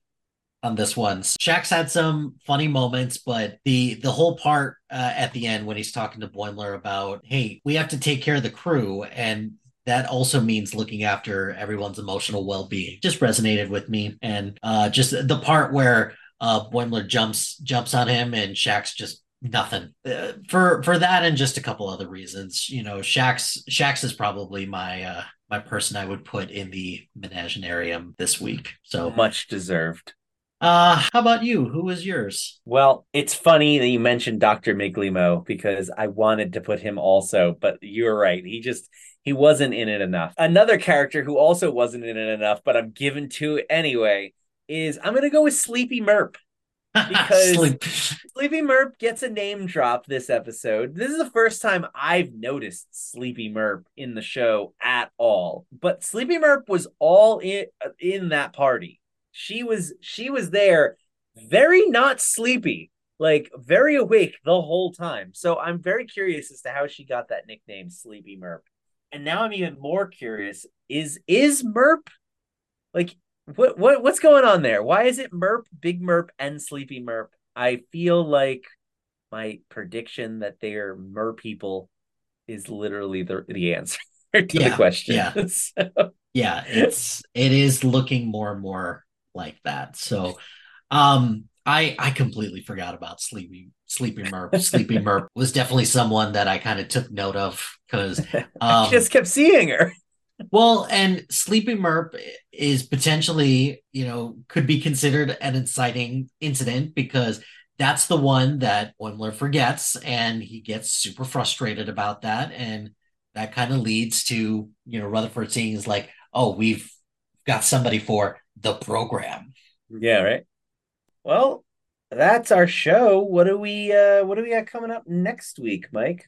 on this one, Shaxs had some funny moments, but the the whole part uh, at the end when he's talking to Boimler about, hey, we have to take care of the crew, and that also means looking after everyone's emotional well-being, just resonated with me. And uh, just the part where uh, Boimler jumps jumps on him and Shaxs just nothing uh, for for that, and just a couple other reasons. You know, Shaxs Shaxs is probably my. Uh, My person I would put in the menagenarium this week. So much deserved. Uh, how about you? Who was yours? Well, it's funny that you mentioned Doctor Migleemo because I wanted to put him also, but you're right. He just, he wasn't in it enough. Another character who also wasn't in it enough, but I'm given to it anyway, is I'm going to go with Sleepy Merp. Because Sleep. Sleepy Merp gets a name drop this episode. This is the first time I've noticed Sleepy Merp in the show at all. But Sleepy Merp was all in, in that party. She was she was there, very not sleepy, like very awake the whole time. So I'm very curious as to how she got that nickname, Sleepy Merp. And now I'm even more curious: is is Merp like? What what what's going on there? Why is it Merp, Big Merp, and Sleepy Merp? I feel like my prediction that they are Mer people is literally the the answer to yeah, the question. Yeah, so. yeah, it's it is looking more and more like that. So, um, I I completely forgot about Sleepy Sleepy Merp. Sleepy Merp was definitely someone that I kind of took note of because um, I just kept seeing her. Well, and Sleepy Merp is potentially, you know, could be considered an inciting incident because that's the one that Boimler forgets and he gets super frustrated about that. And that kind of leads to, you know, Rutherford seeing is like, oh, we've got somebody for the program. Yeah, right. Well, that's our show. What do we uh, what do we got coming up next week, Mike?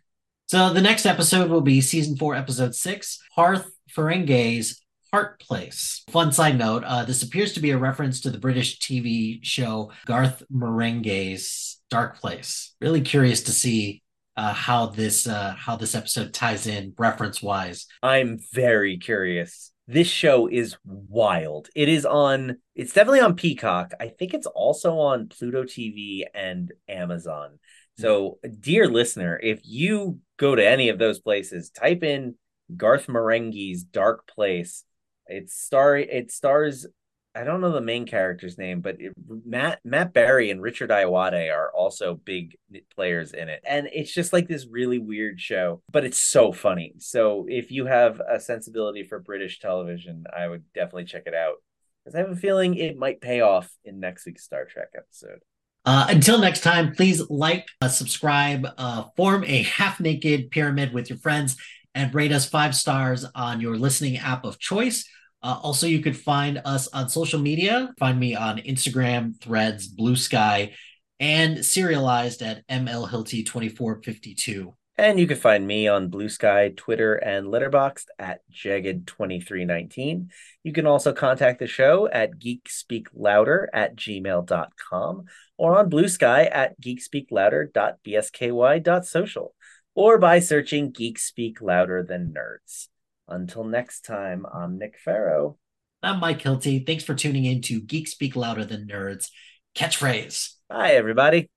So the next episode will be season four, episode six, Hearth Ferengi's Heart Place. Fun side note, uh, this appears to be a reference to the British T V show Garth Marenghi's Dark Place. Really curious to see uh, how this uh, how this episode ties in reference-wise. I'm very curious. This show is wild. It is on, it's definitely on Peacock. I think it's also on Pluto T V and Amazon. So, dear listener, if you go to any of those places, type in Garth Marenghi's Dark Place. It's star. It stars. I don't know the main character's name, but it, Matt Matt Berry and Richard Ayoade are also big players in it, and it's just like this really weird show, but it's so funny. So if you have a sensibility for British television, I would definitely check it out because I have a feeling it might pay off in next week's Star Trek episode. Uh, until next time, please like, uh, subscribe, uh, form a half-naked pyramid with your friends, and rate us five stars on your listening app of choice. Uh, also, you could find us on social media. Find me on Instagram, Threads, Blue Sky, and Serialized at M L Hilty twenty-four fifty-two. And you can find me on Blue Sky, Twitter, and Letterboxd at Jagged twenty-three nineteen. You can also contact the show at geekspeaklouder at gmail dot com or on Blue Sky at geekspeaklouder dot b s k y dot social. Or by searching Geek Speak Louder Than Nerds. Until next time, I'm Nick Farrow. I'm Mike Hilty. Thanks for tuning in to Geek Speak Louder Than Nerds. Catchphrase. Bye, everybody.